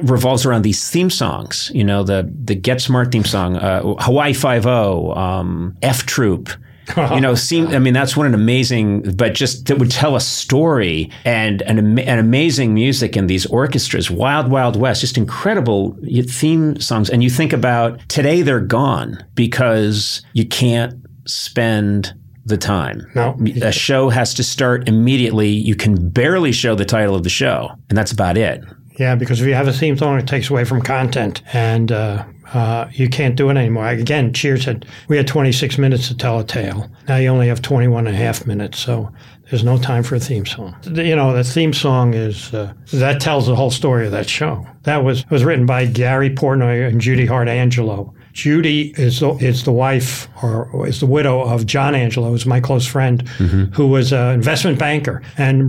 revolves around these theme songs. You know, the Get Smart theme song, Hawaii Five-O, F Troop. You know, that's what an amazing, but just that would tell a story, and an amazing music in these orchestras, Wild Wild West, just incredible theme songs. And you think about today, they're gone because you can't spend the time. No. A show has to start immediately. You can barely show the title of the show, and that's about it. Yeah, because if you have a theme song, it takes away from content, and you can't do it anymore. Again, Cheers we had 26 minutes to tell a tale. Now you only have 21 and a half minutes, so there's no time for a theme song. You know, the theme song is that tells the whole story of that show. It was written by Gary Portnoy and Judy Hart Angelo. Judy is the wife, or is the widow of John Angelo, who's my close friend, who was an investment banker, and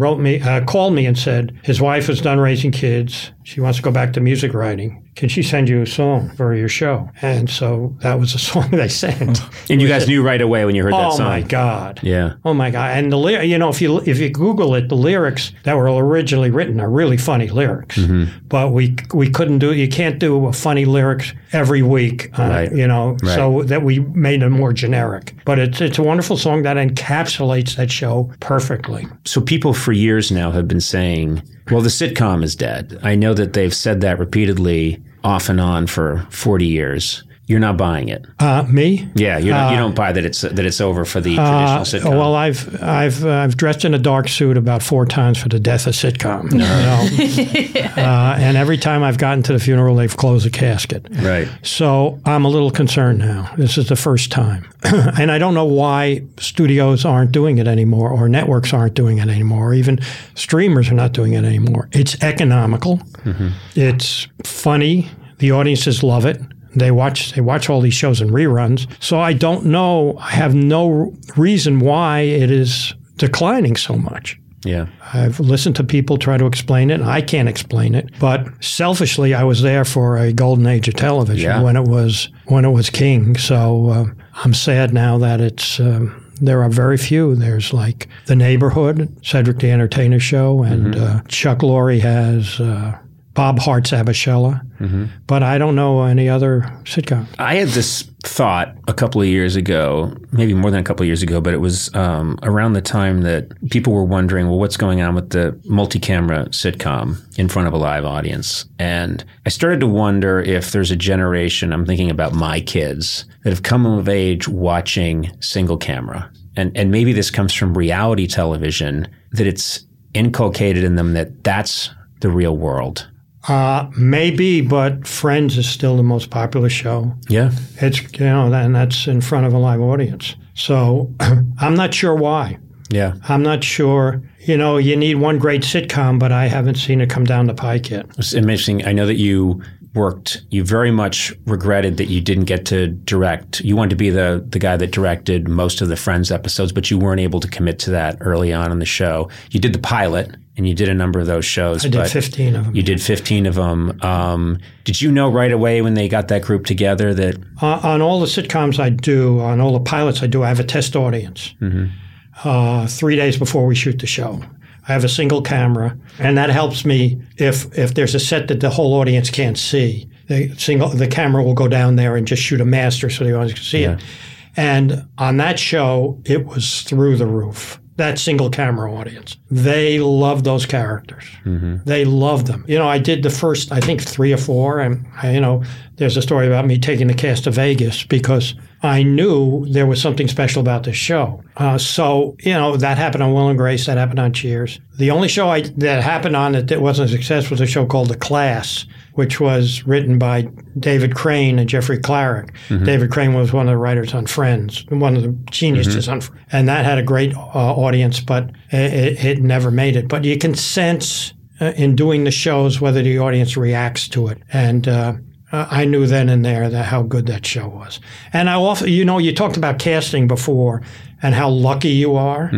called me and said his wife is done raising kids. She wants to go back to music writing. Can she send you a song for your show? And so that was a song they sent. And you guys knew right away when you heard that song. Oh my God! Yeah. Oh my God! And the if you Google it, the lyrics that were originally written are really funny lyrics. Mm-hmm. But we couldn't do. You can't do funny lyrics every week. Right. So that we made it more generic. But it's a wonderful song that encapsulates that show perfectly. So people for years now have been saying, well, the sitcom is dead. I know that they've said that repeatedly, off and on, for 40 years. You're not buying it. Me? Yeah, you don't buy that it's over for the traditional sitcom. Well, I've dressed in a dark suit about 4 times for the death of sitcom. No. And every time I've gotten to the funeral, they've closed the casket. Right. So I'm a little concerned now. This is the first time, and I don't know why studios aren't doing it anymore, or networks aren't doing it anymore, or even streamers are not doing it anymore. It's economical. Mm-hmm. It's funny. The audiences love it. They watch all these shows in reruns. So I don't know. I have no reason why it is declining so much. Yeah. I've listened to people try to explain it, and I can't explain it. But selfishly, I was there for a golden age of television when it was king. So I'm sad now that it's there are very few. There's like The Neighborhood, Cedric the Entertainer Show, and Chuck Lorre has... Bob Hart's Abishella, but I don't know any other sitcom. I had this thought a couple of years ago, maybe more than a couple of years ago, but it was around the time that people were wondering, well, what's going on with the multi-camera sitcom in front of a live audience? And I started to wonder if there's a generation, I'm thinking about my kids, that have come of age watching single camera. And maybe this comes from reality television, that it's inculcated in them that that's the real world. Maybe, but Friends is still the most popular show. Yeah. It's, and that's in front of a live audience. So I'm not sure why. Yeah. I'm not sure. You need one great sitcom, but I haven't seen it come down the pike yet. It's interesting. I know that you very much regretted that you didn't get to direct. You wanted to be the guy that directed most of the Friends episodes, but you weren't able to commit to that early on in the show. You did the pilot. And you did a number of those shows. I did 15 of them. You did 15 of them. Did you know right away when they got that group together that? On all the sitcoms I do, on all the pilots I do, I have a test audience 3 days before we shoot the show. I have a single camera, and that helps me if there's a set that the whole audience can't see. The camera will go down there and just shoot a master so the audience can see it. And on that show, it was through the roof. That single camera audience. They love those characters. Mm-hmm. They love them. I did the first, I think, 3 or 4. And, there's a story about me taking the cast to Vegas because I knew there was something special about this show. So, that happened on Will and Grace. That happened on Cheers. The only show that happened on that wasn't a success was a show called The Class, which was written by David Crane and Jeffrey Klarick. Mm-hmm. David Crane was one of the writers on Friends, one of the geniuses on Friends. And that had a great audience, but it never made it. But you can sense in doing the shows whether the audience reacts to it. And I knew then and there how good that show was. And I also, you talked about casting before and how lucky you are.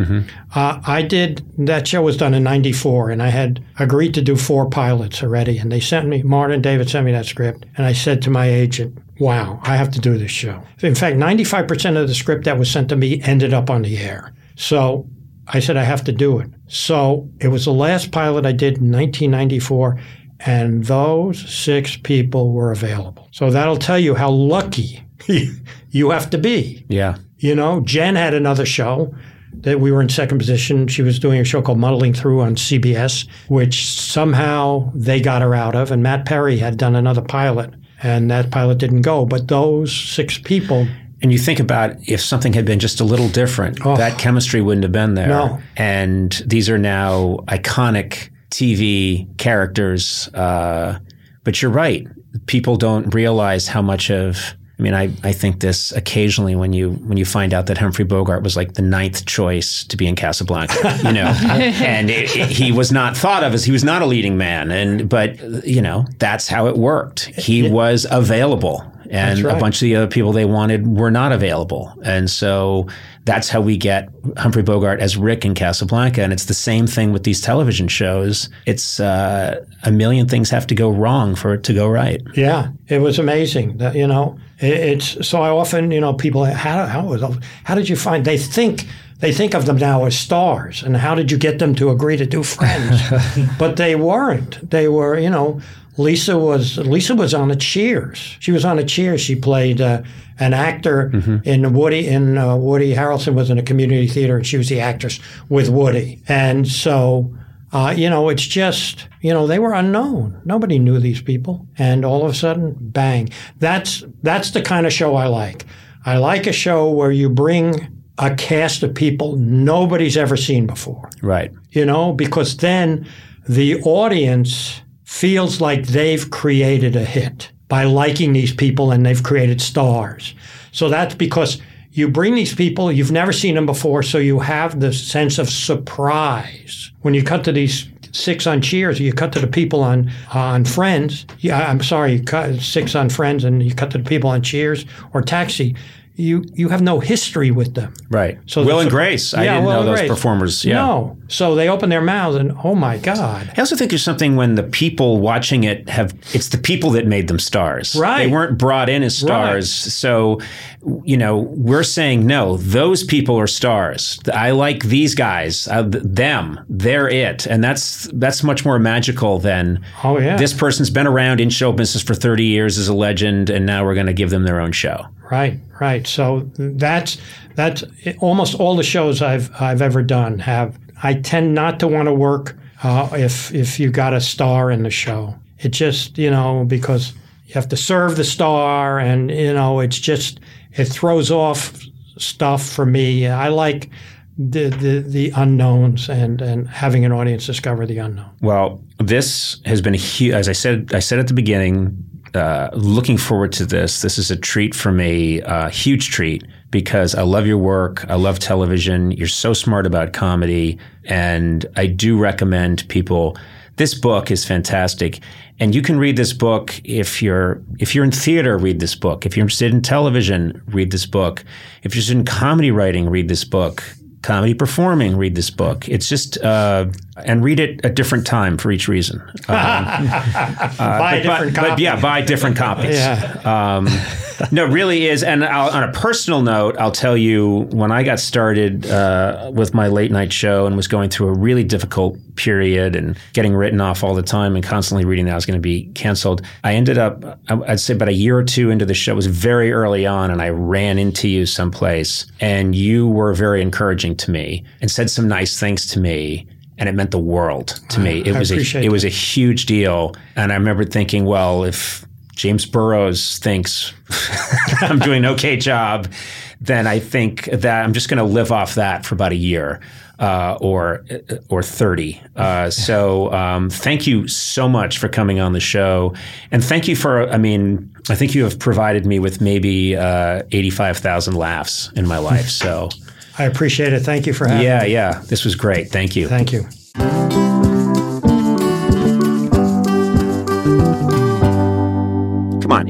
That show was done in 94, and I had agreed to do 4 pilots already. And they sent me, Martin and David sent me that script, and I said to my agent, wow, I have to do this show. In fact, 95% of the script that was sent to me ended up on the air. So I said, I have to do it. So it was the last pilot I did in 1994, and those 6 people were available. So that'll tell you how lucky you have to be. Yeah. Jen had another show that we were in second position. She was doing a show called Muddling Through on CBS, which somehow they got her out of. And Matt Perry had done another pilot, and that pilot didn't go. But those 6 people... And you think about if something had been just a little different, that chemistry wouldn't have been there. No. And these are now iconic TV characters. But you're right. People don't realize how much of... I think this occasionally when you find out that Humphrey Bogart was like the ninth choice to be in Casablanca, and he was not thought of as he was not a leading man, but that's how it worked. He was available, and a bunch of the other people they wanted were not available, and so that's how we get Humphrey Bogart as Rick in Casablanca, and it's the same thing with these television shows. It's a million things have to go wrong for it to go right. Yeah, it was amazing that It's so I often, people, how did you find, they think of them now as stars, and how did you get them to agree to do Friends? But they weren't. They were, Lisa was on a Cheers. She was on a Cheers. She played an actor in Woody. Woody Harrelson was in a community theater, and she was the actress with Woody. And so You know, it's just, you know, they were unknown. Nobody knew these people. And all of a sudden, bang. That's the kind of show I like. I like a show where you bring a cast of people nobody's ever seen before. Right. You know, because then the audience feels like they've created a hit by liking these people and they've created stars. So that's because you bring these people, you've never seen them before, so you have the sense of surprise. When you cut to these six on Cheers, you cut to the people on Friends. Yeah, I'm sorry, you cut six on Friends and you cut to the people on Cheers or Taxi. You have no history with them. Right. So Will and Grace. Yeah, I didn't know those performers. Yeah. No. So they open their mouths and, oh, my God. I also think there's something when the people watching it it's the people that made them stars. Right. They weren't brought in as stars. Right. So, you know, we're saying, no, those people are stars. I like these guys. Them. They're it. And that's much more magical than, oh, yeah, this person's been around in show business for 30 years as a legend, and now we're going to give them their own show. Right, right. So that's almost all the shows I've ever done have. I tend not to want to work if you got a star in the show. It just, you know, because you have to serve the star, and you know, it's just, it throws off stuff for me. I like the unknowns and having an audience discover the unknown. Well, this has been a huge, as I said at the beginning. Looking forward to this. This is a treat for me, a huge treat, because I love your work. I love television. You're so smart about comedy. And I do recommend people. This book is fantastic. And you can read this book if you're in theater, read this book. If you're interested in television, read this book. If you're interested in comedy writing, read this book. Comedy performing, read this book. It's just, and read it at different time for each reason. Buy different copies. Buy different copies. Yeah. No, it really is. And on a personal note, I'll tell you, when I got started with my late night show and was going through a really difficult period and getting written off all the time and constantly reading that I was going to be canceled, I ended up, I'd say about a year or two into the show, it was very early on, and I ran into you someplace, and you were very encouraging to me and said some nice things to me, and it meant the world to me. It was a huge deal, and I remember thinking, well, if James Burrows thinks I'm doing an okay job, then I think that I'm just going to live off that for about a year or 30. So thank you so much for coming on the show, and thank you for, I mean, I think you have provided me with maybe 85,000 laughs in my life, so... I appreciate it. Thank you for having me. Yeah. This was great. Thank you. Thank you. Come on.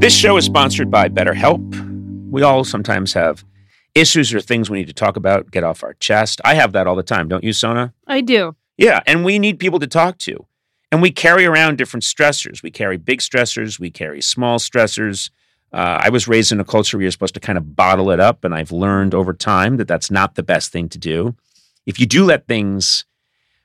This show is sponsored by BetterHelp. We all sometimes have issues or things we need to talk about, get off our chest. I have that all the time, don't you, Sona? I do. Yeah, and we need people to talk to. And we carry around different stressors. We carry big stressors. We carry small stressors. I was raised in a culture where you're supposed to kind of bottle it up, and I've learned over time that that's not the best thing to do. If you do let things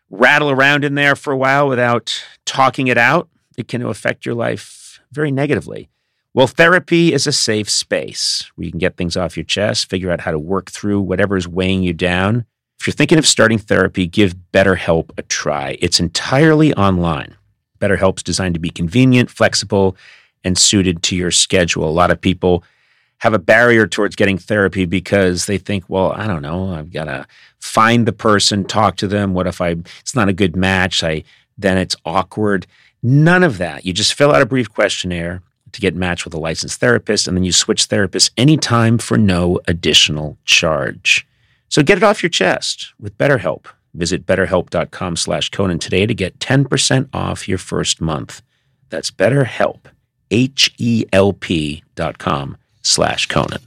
rattle around in there for a while without talking it out, it can affect your life very negatively. Well, therapy is a safe space where you can get things off your chest, figure out how to work through whatever is weighing you down. If you're thinking of starting therapy, give BetterHelp a try. It's entirely online. BetterHelp's designed to be convenient, flexible, and suited to your schedule. A lot of people have a barrier towards getting therapy because they think, well, I don't know, I've got to find the person, talk to them. What if it's not a good match? Then it's awkward. None of that. You just fill out a brief questionnaire to get matched with a licensed therapist, and then you switch therapists anytime for no additional charge. So get it off your chest with BetterHelp. Visit BetterHelp.com/Conan today to get 10% off your first month. That's BetterHelp, HELP.com/Conan.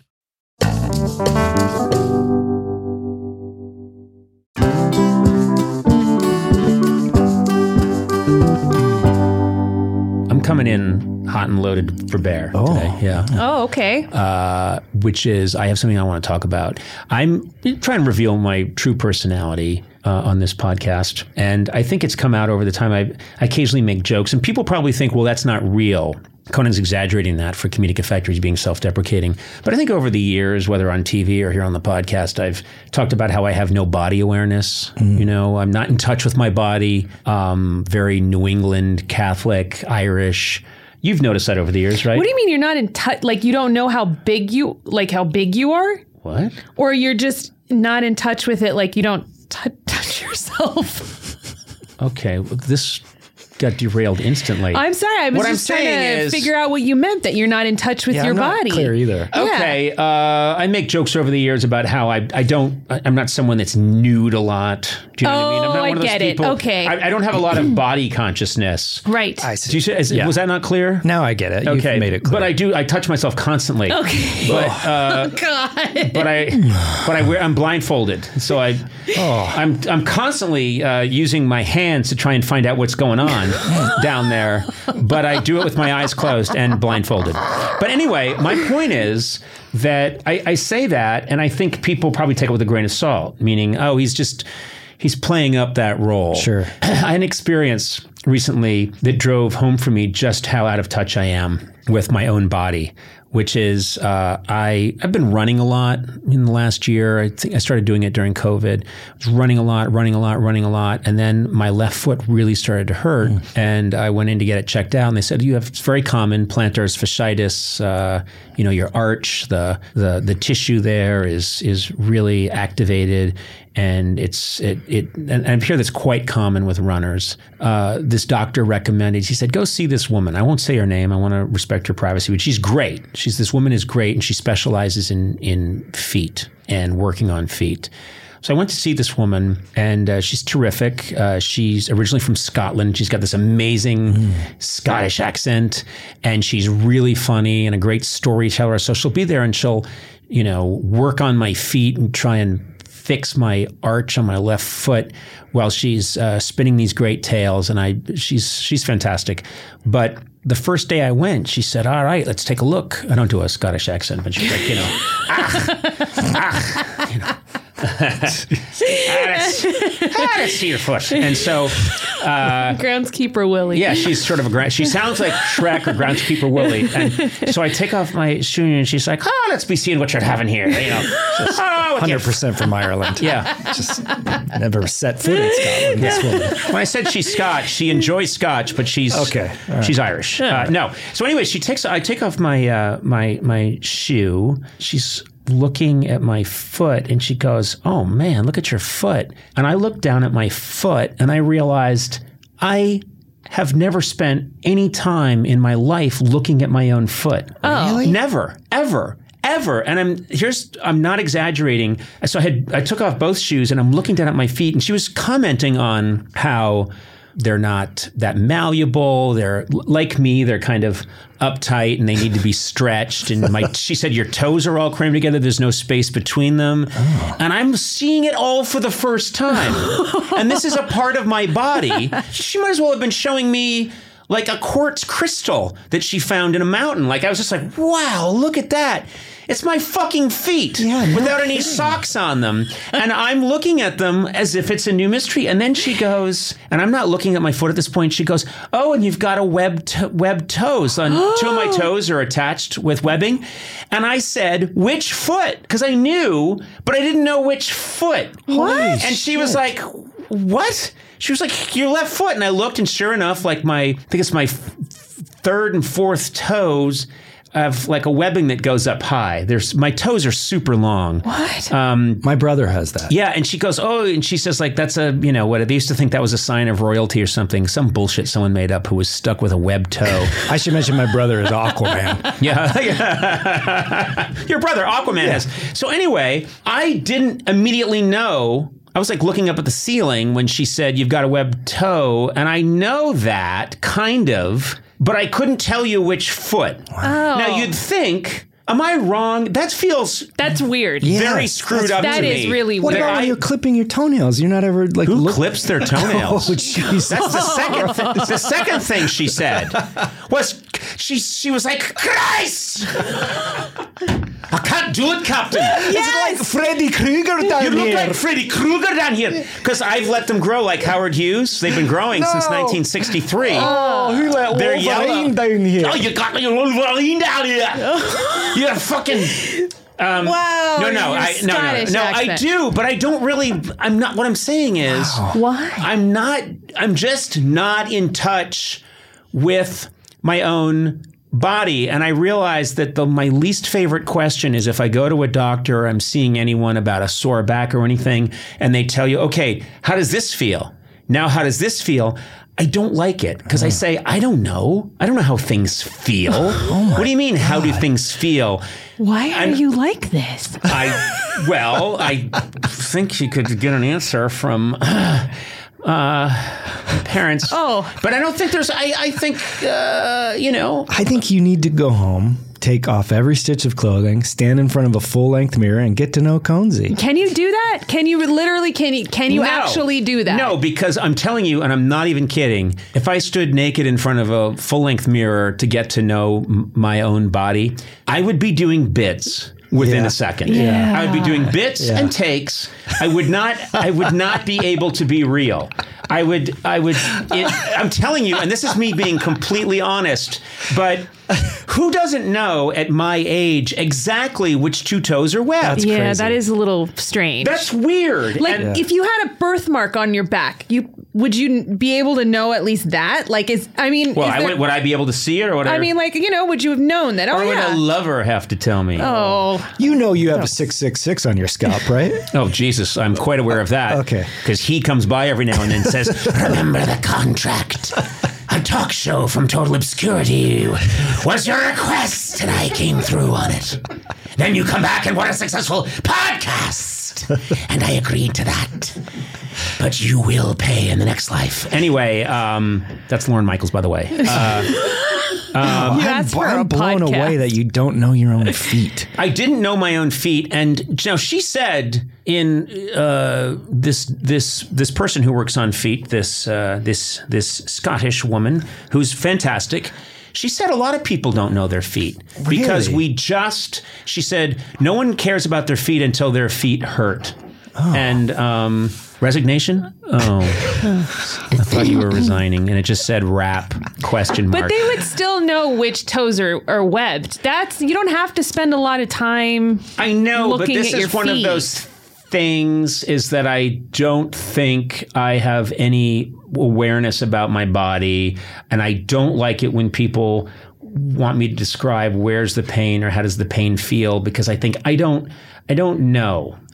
I'm coming in hot and loaded for bear today. Yeah. Oh, okay. Which is, I have something I want to talk about. I'm trying to reveal my true personality on this podcast. And I think it's come out over the time. I occasionally make jokes and people probably think, well, that's not real. Conan's exaggerating that for comedic effect, or he's being self-deprecating. But I think over the years, whether on TV or here on the podcast, I've talked about how I have no body awareness. Mm. You know, I'm not in touch with my body. Very New England, Catholic, Irish. You've noticed that over the years, right? What do you mean you're not in touch? Like you don't know how big you are? What? Or you're just not in touch with it. Like you don't touch yourself. Okay, well, this got derailed instantly. I'm sorry. I was trying to figure out what you meant, that you're not in touch with your body. Not clear either. Yeah. Okay. I make jokes over the years about how I'm not someone that's nude a lot. Do you know what I mean? I'm not one of those people. It. Okay. I don't have a lot of body consciousness. Right. I see. Was that not clear? No, I get it. Okay. You've made it clear. But I touch myself constantly. Okay. But, God. I'm blindfolded. So I'm constantly using my hands to try and find out what's going on down there, but I do it with my eyes closed and blindfolded. But anyway, my point is that I say that, and I think people probably take it with a grain of salt, meaning, oh, he's playing up that role. Sure. I had an experience recently that drove home for me just how out of touch I am with my own body, which is I've been running a lot in the last year. I think I started doing it during COVID. I was running a lot. And then my left foot really started to hurt. Mm. And I went in to get it checked out. And they said, you have, it's very common, plantar fasciitis, your arch, the tissue there is really activated. And and I'm sure that's quite common with runners. This doctor recommended, he said, go see this woman. I won't say her name. I want to respect her privacy, but she's great. This woman is great, and she specializes in feet and working on feet. So I went to see this woman, and she's terrific. She's originally from Scotland. She's got this amazing Scottish accent, and she's really funny and a great storyteller. So she'll be there, and she'll, work on my feet and try and fix my arch on my left foot while she's spinning these great tales, and she's fantastic. But the first day I went, she said, all right, let's take a look. I don't do a Scottish accent, but she's like, that's to your foot. And so Groundskeeper Willie. Yeah, she's sort of she sounds like Shrek or Groundskeeper Willie. And so I take off my shoe and she's like, oh, let's be seeing what you're having here. 100% from Ireland. Yeah. Just never set foot in Scotland. This woman. When I said she's Scotch, she enjoys Scotch, but she's okay. Right. She's Irish. Yeah. No. So anyway, I take off my my shoe. She's looking at my foot and she goes, oh man, look at your foot. And I looked down at my foot and I realized I have never spent any time in my life looking at my own foot. Oh, really? Never, ever. And I'm not exaggerating. So I took off both shoes and I'm looking down at my feet, and she was commenting on how they're not that malleable. They're like me. They're kind of uptight and they need to be stretched. And she said, your toes are all crammed together. There's no space between them. Oh. And I'm seeing it all for the first time. And this is a part of my body. She might as well have been showing me like a quartz crystal that she found in a mountain. Like I was just like, wow, look at that. It's my fucking feet without any socks on them. And I'm looking at them as if it's a new mystery. And then she goes, and I'm not looking at my foot at this point. She goes, oh, and you've got a webbed toes. On two of my toes are attached with webbing. And I said, which foot? Because I knew, but I didn't know which foot. What? And she was like, what? She was like, your left foot. And I looked, and sure enough, like I think it's my third and fourth toes have like a webbing that goes up high. My toes are super long. What? My brother has that. Yeah. And she goes, oh, and she says like, that's a, you know, what they used to think that was a sign of royalty or something. Some bullshit someone made up who was stuck with a webbed toe. I should mention my brother is Aquaman. Your brother, Aquaman has. So anyway, I didn't immediately know. I was like looking up at the ceiling when she said, you've got a webbed toe. And I know that kind of, but I couldn't tell you which foot. Wow. Oh. Now you'd think, am I wrong? That feels... That's weird. Very screwed up to me. That is really weird. What about when you're clipping your toenails? You're not ever like... Who clips their toenails? Oh, jeez. That's the second thing she said. Was she was like, Christ! I can't do it, Captain. Yes! It's like Freddy Krueger down here. You look like Freddy Krueger down here. Because I've let them grow like Howard Hughes. They've been growing since 1963. Oh, who let Wolverine down here? Oh, you got your Wolverine down here. You're fucking... Wow. No, I do, but I don't really, I'm not, what I'm saying is... Wow. Why? I'm just not in touch with my own... body. And I realized that my least favorite question is if I go to a doctor or I'm seeing anyone about a sore back or anything, and they tell you, okay, how does this feel? Now, how does this feel? I don't like it because I say, I don't know. I don't know how things feel. What do you mean? God. How do things feel? Why are you like this? I think you could get an answer from... parents. Oh. But I don't think there's, I think, you know. I think you need to go home, take off every stitch of clothing, stand in front of a full-length mirror, and get to know Conesy. Can you do that? Can you literally, can you actually do that? No, because I'm telling you, and I'm not even kidding, if I stood naked in front of a full-length mirror to get to know my own body, I would be doing bits. Within a second. Yeah. I would be doing bits and takes. I would not be able to be real. I'm telling you, and this is me being completely honest, but who doesn't know at my age exactly which two toes are webbed? That's crazy. That is a little strange. That's weird. Like, if you had a birthmark on your back, would you be able to know at least that? Like, would I be able to see it or whatever? I mean, like, you know, would you have known that? Or would a lover have to tell me? Oh. You know you have a 666 on your scalp, right? Oh, Jesus. I'm quite aware of that. Okay. Because he comes by every now and then and says, remember the contract. A talk show from total obscurity was your request, and I came through on it. Then you come back and want a successful podcast, and I agreed to that. But you will pay in the next life. Anyway, that's Lauren Michaels, by the way. I'm blown away that you don't know your own feet. I didn't know my own feet, and now she said in this person who works on feet, this Scottish woman who's fantastic. She said a lot of people don't know their feet because she said no one cares about their feet until their feet hurt. Oh. And resignation? Oh. I thought you were resigning, and it just said rap ? But they would still know which toes are webbed. You don't have to spend a lot of time I know, but this is one of those things is that I don't think I have any awareness about my body, and I don't like it when people want me to describe where's the pain or how does the pain feel, because I think I don't know.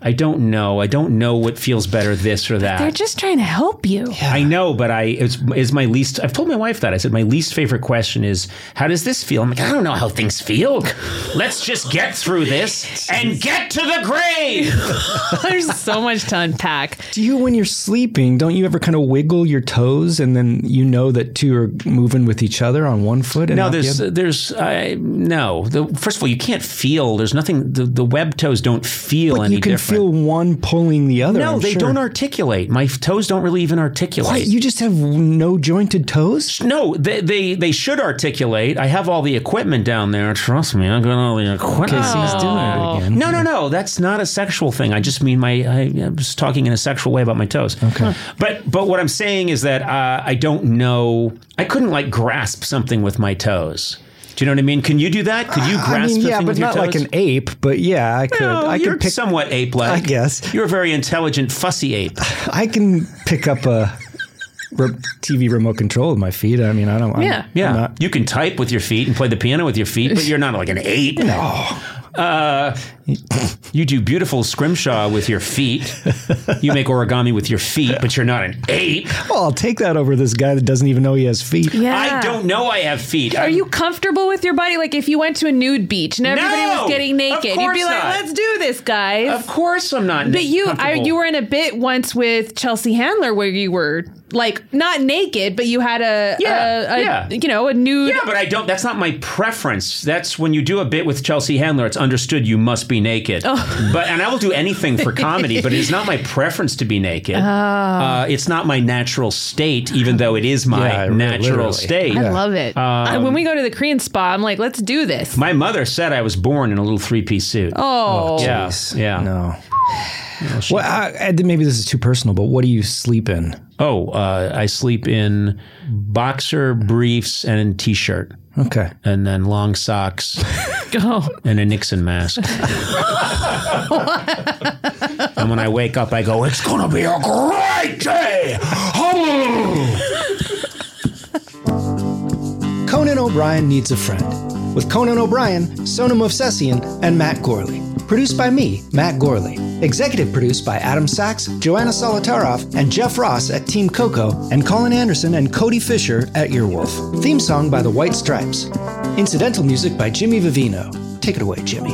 I don't know what feels better, this or that. They're just trying to help you. Yeah. I know, but it's my least... I've told my wife that. I said, my least favorite question is, how does this feel? I'm like, I don't know how things feel. Let's just get through this and get to the grave. There's so much to unpack. Do you, when you're sleeping, don't you ever kind of wiggle your toes and then you know that two are moving with each other on one foot? And no, no. First of all, you can't feel. There's nothing... The webbed toes don't feel any different. feel one pulling the other. No, they don't articulate. My toes don't really even articulate. What? You just have no jointed toes? No, they should articulate. I have all the equipment down there. Trust me, I've got all the equipment. Okay, so he's doing it again. No. That's not a sexual thing. I just mean I was talking in a sexual way about my toes. Okay. But what I'm saying is that I don't know. I couldn't grasp something with my toes. Do you know what I mean? Can you do that? Could you grasp the thing with your toes? Yeah, but not like an ape, but yeah, I could. No, you're somewhat ape-like. I guess. You're a very intelligent, fussy ape. I can pick up a TV remote control with my feet. I mean, I'm not. You can type with your feet and play the piano with your feet, but you're not like an ape. No. You do beautiful scrimshaw with your feet. You make origami with your feet, but you're not an ape. Well, I'll take that over this guy that doesn't even know he has feet. Yeah. I don't know I have feet. Are you comfortable with your body? Like if you went to a nude beach and everybody was getting naked, you'd be like, let's do this, guys. Of course I'm not. But you were in a bit once with Chelsea Handler where you were not naked, but you had a nude. Yeah, but that's not my preference. That's when you do a bit with Chelsea Handler, it's understood you must be naked. Oh. And I will do anything for comedy, but it's not my preference to be naked. Oh. It's not my natural state, even though it is my natural state. I love it. When we go to the Korean spa, I'm like, let's do this. My mother said I was born in a little three-piece suit. Oh. Yeah. Yeah. No. Well, maybe this is too personal, but what do you sleep in? Oh, I sleep in boxer briefs and t-shirt. Okay. And then long socks. And a Nixon mask. And when I wake up, I go, it's going to be a great day. Conan O'Brien Needs a Friend. With Conan O'Brien, Sonam Movsesian, and Matt Gorley. Produced by me, Matt Gorley. Executive produced by Adam Sachs, Joanna Solitaroff, and Jeff Ross at Team Coco, and Colin Anderson and Cody Fisher at Earwolf. Theme song by The White Stripes. Incidental music by Jimmy Vivino. Take it away, Jimmy.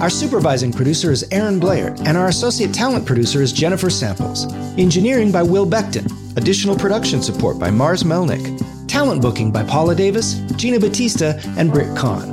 Our supervising producer is Aaron Blair, and our associate talent producer is Jennifer Samples. Engineering by Will Beckton. Additional production support by Mars Melnick. Talent booking by Paula Davis, Gina Batista, and Britt Kahn.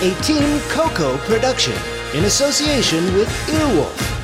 a Team Coco production in association with Earwolf.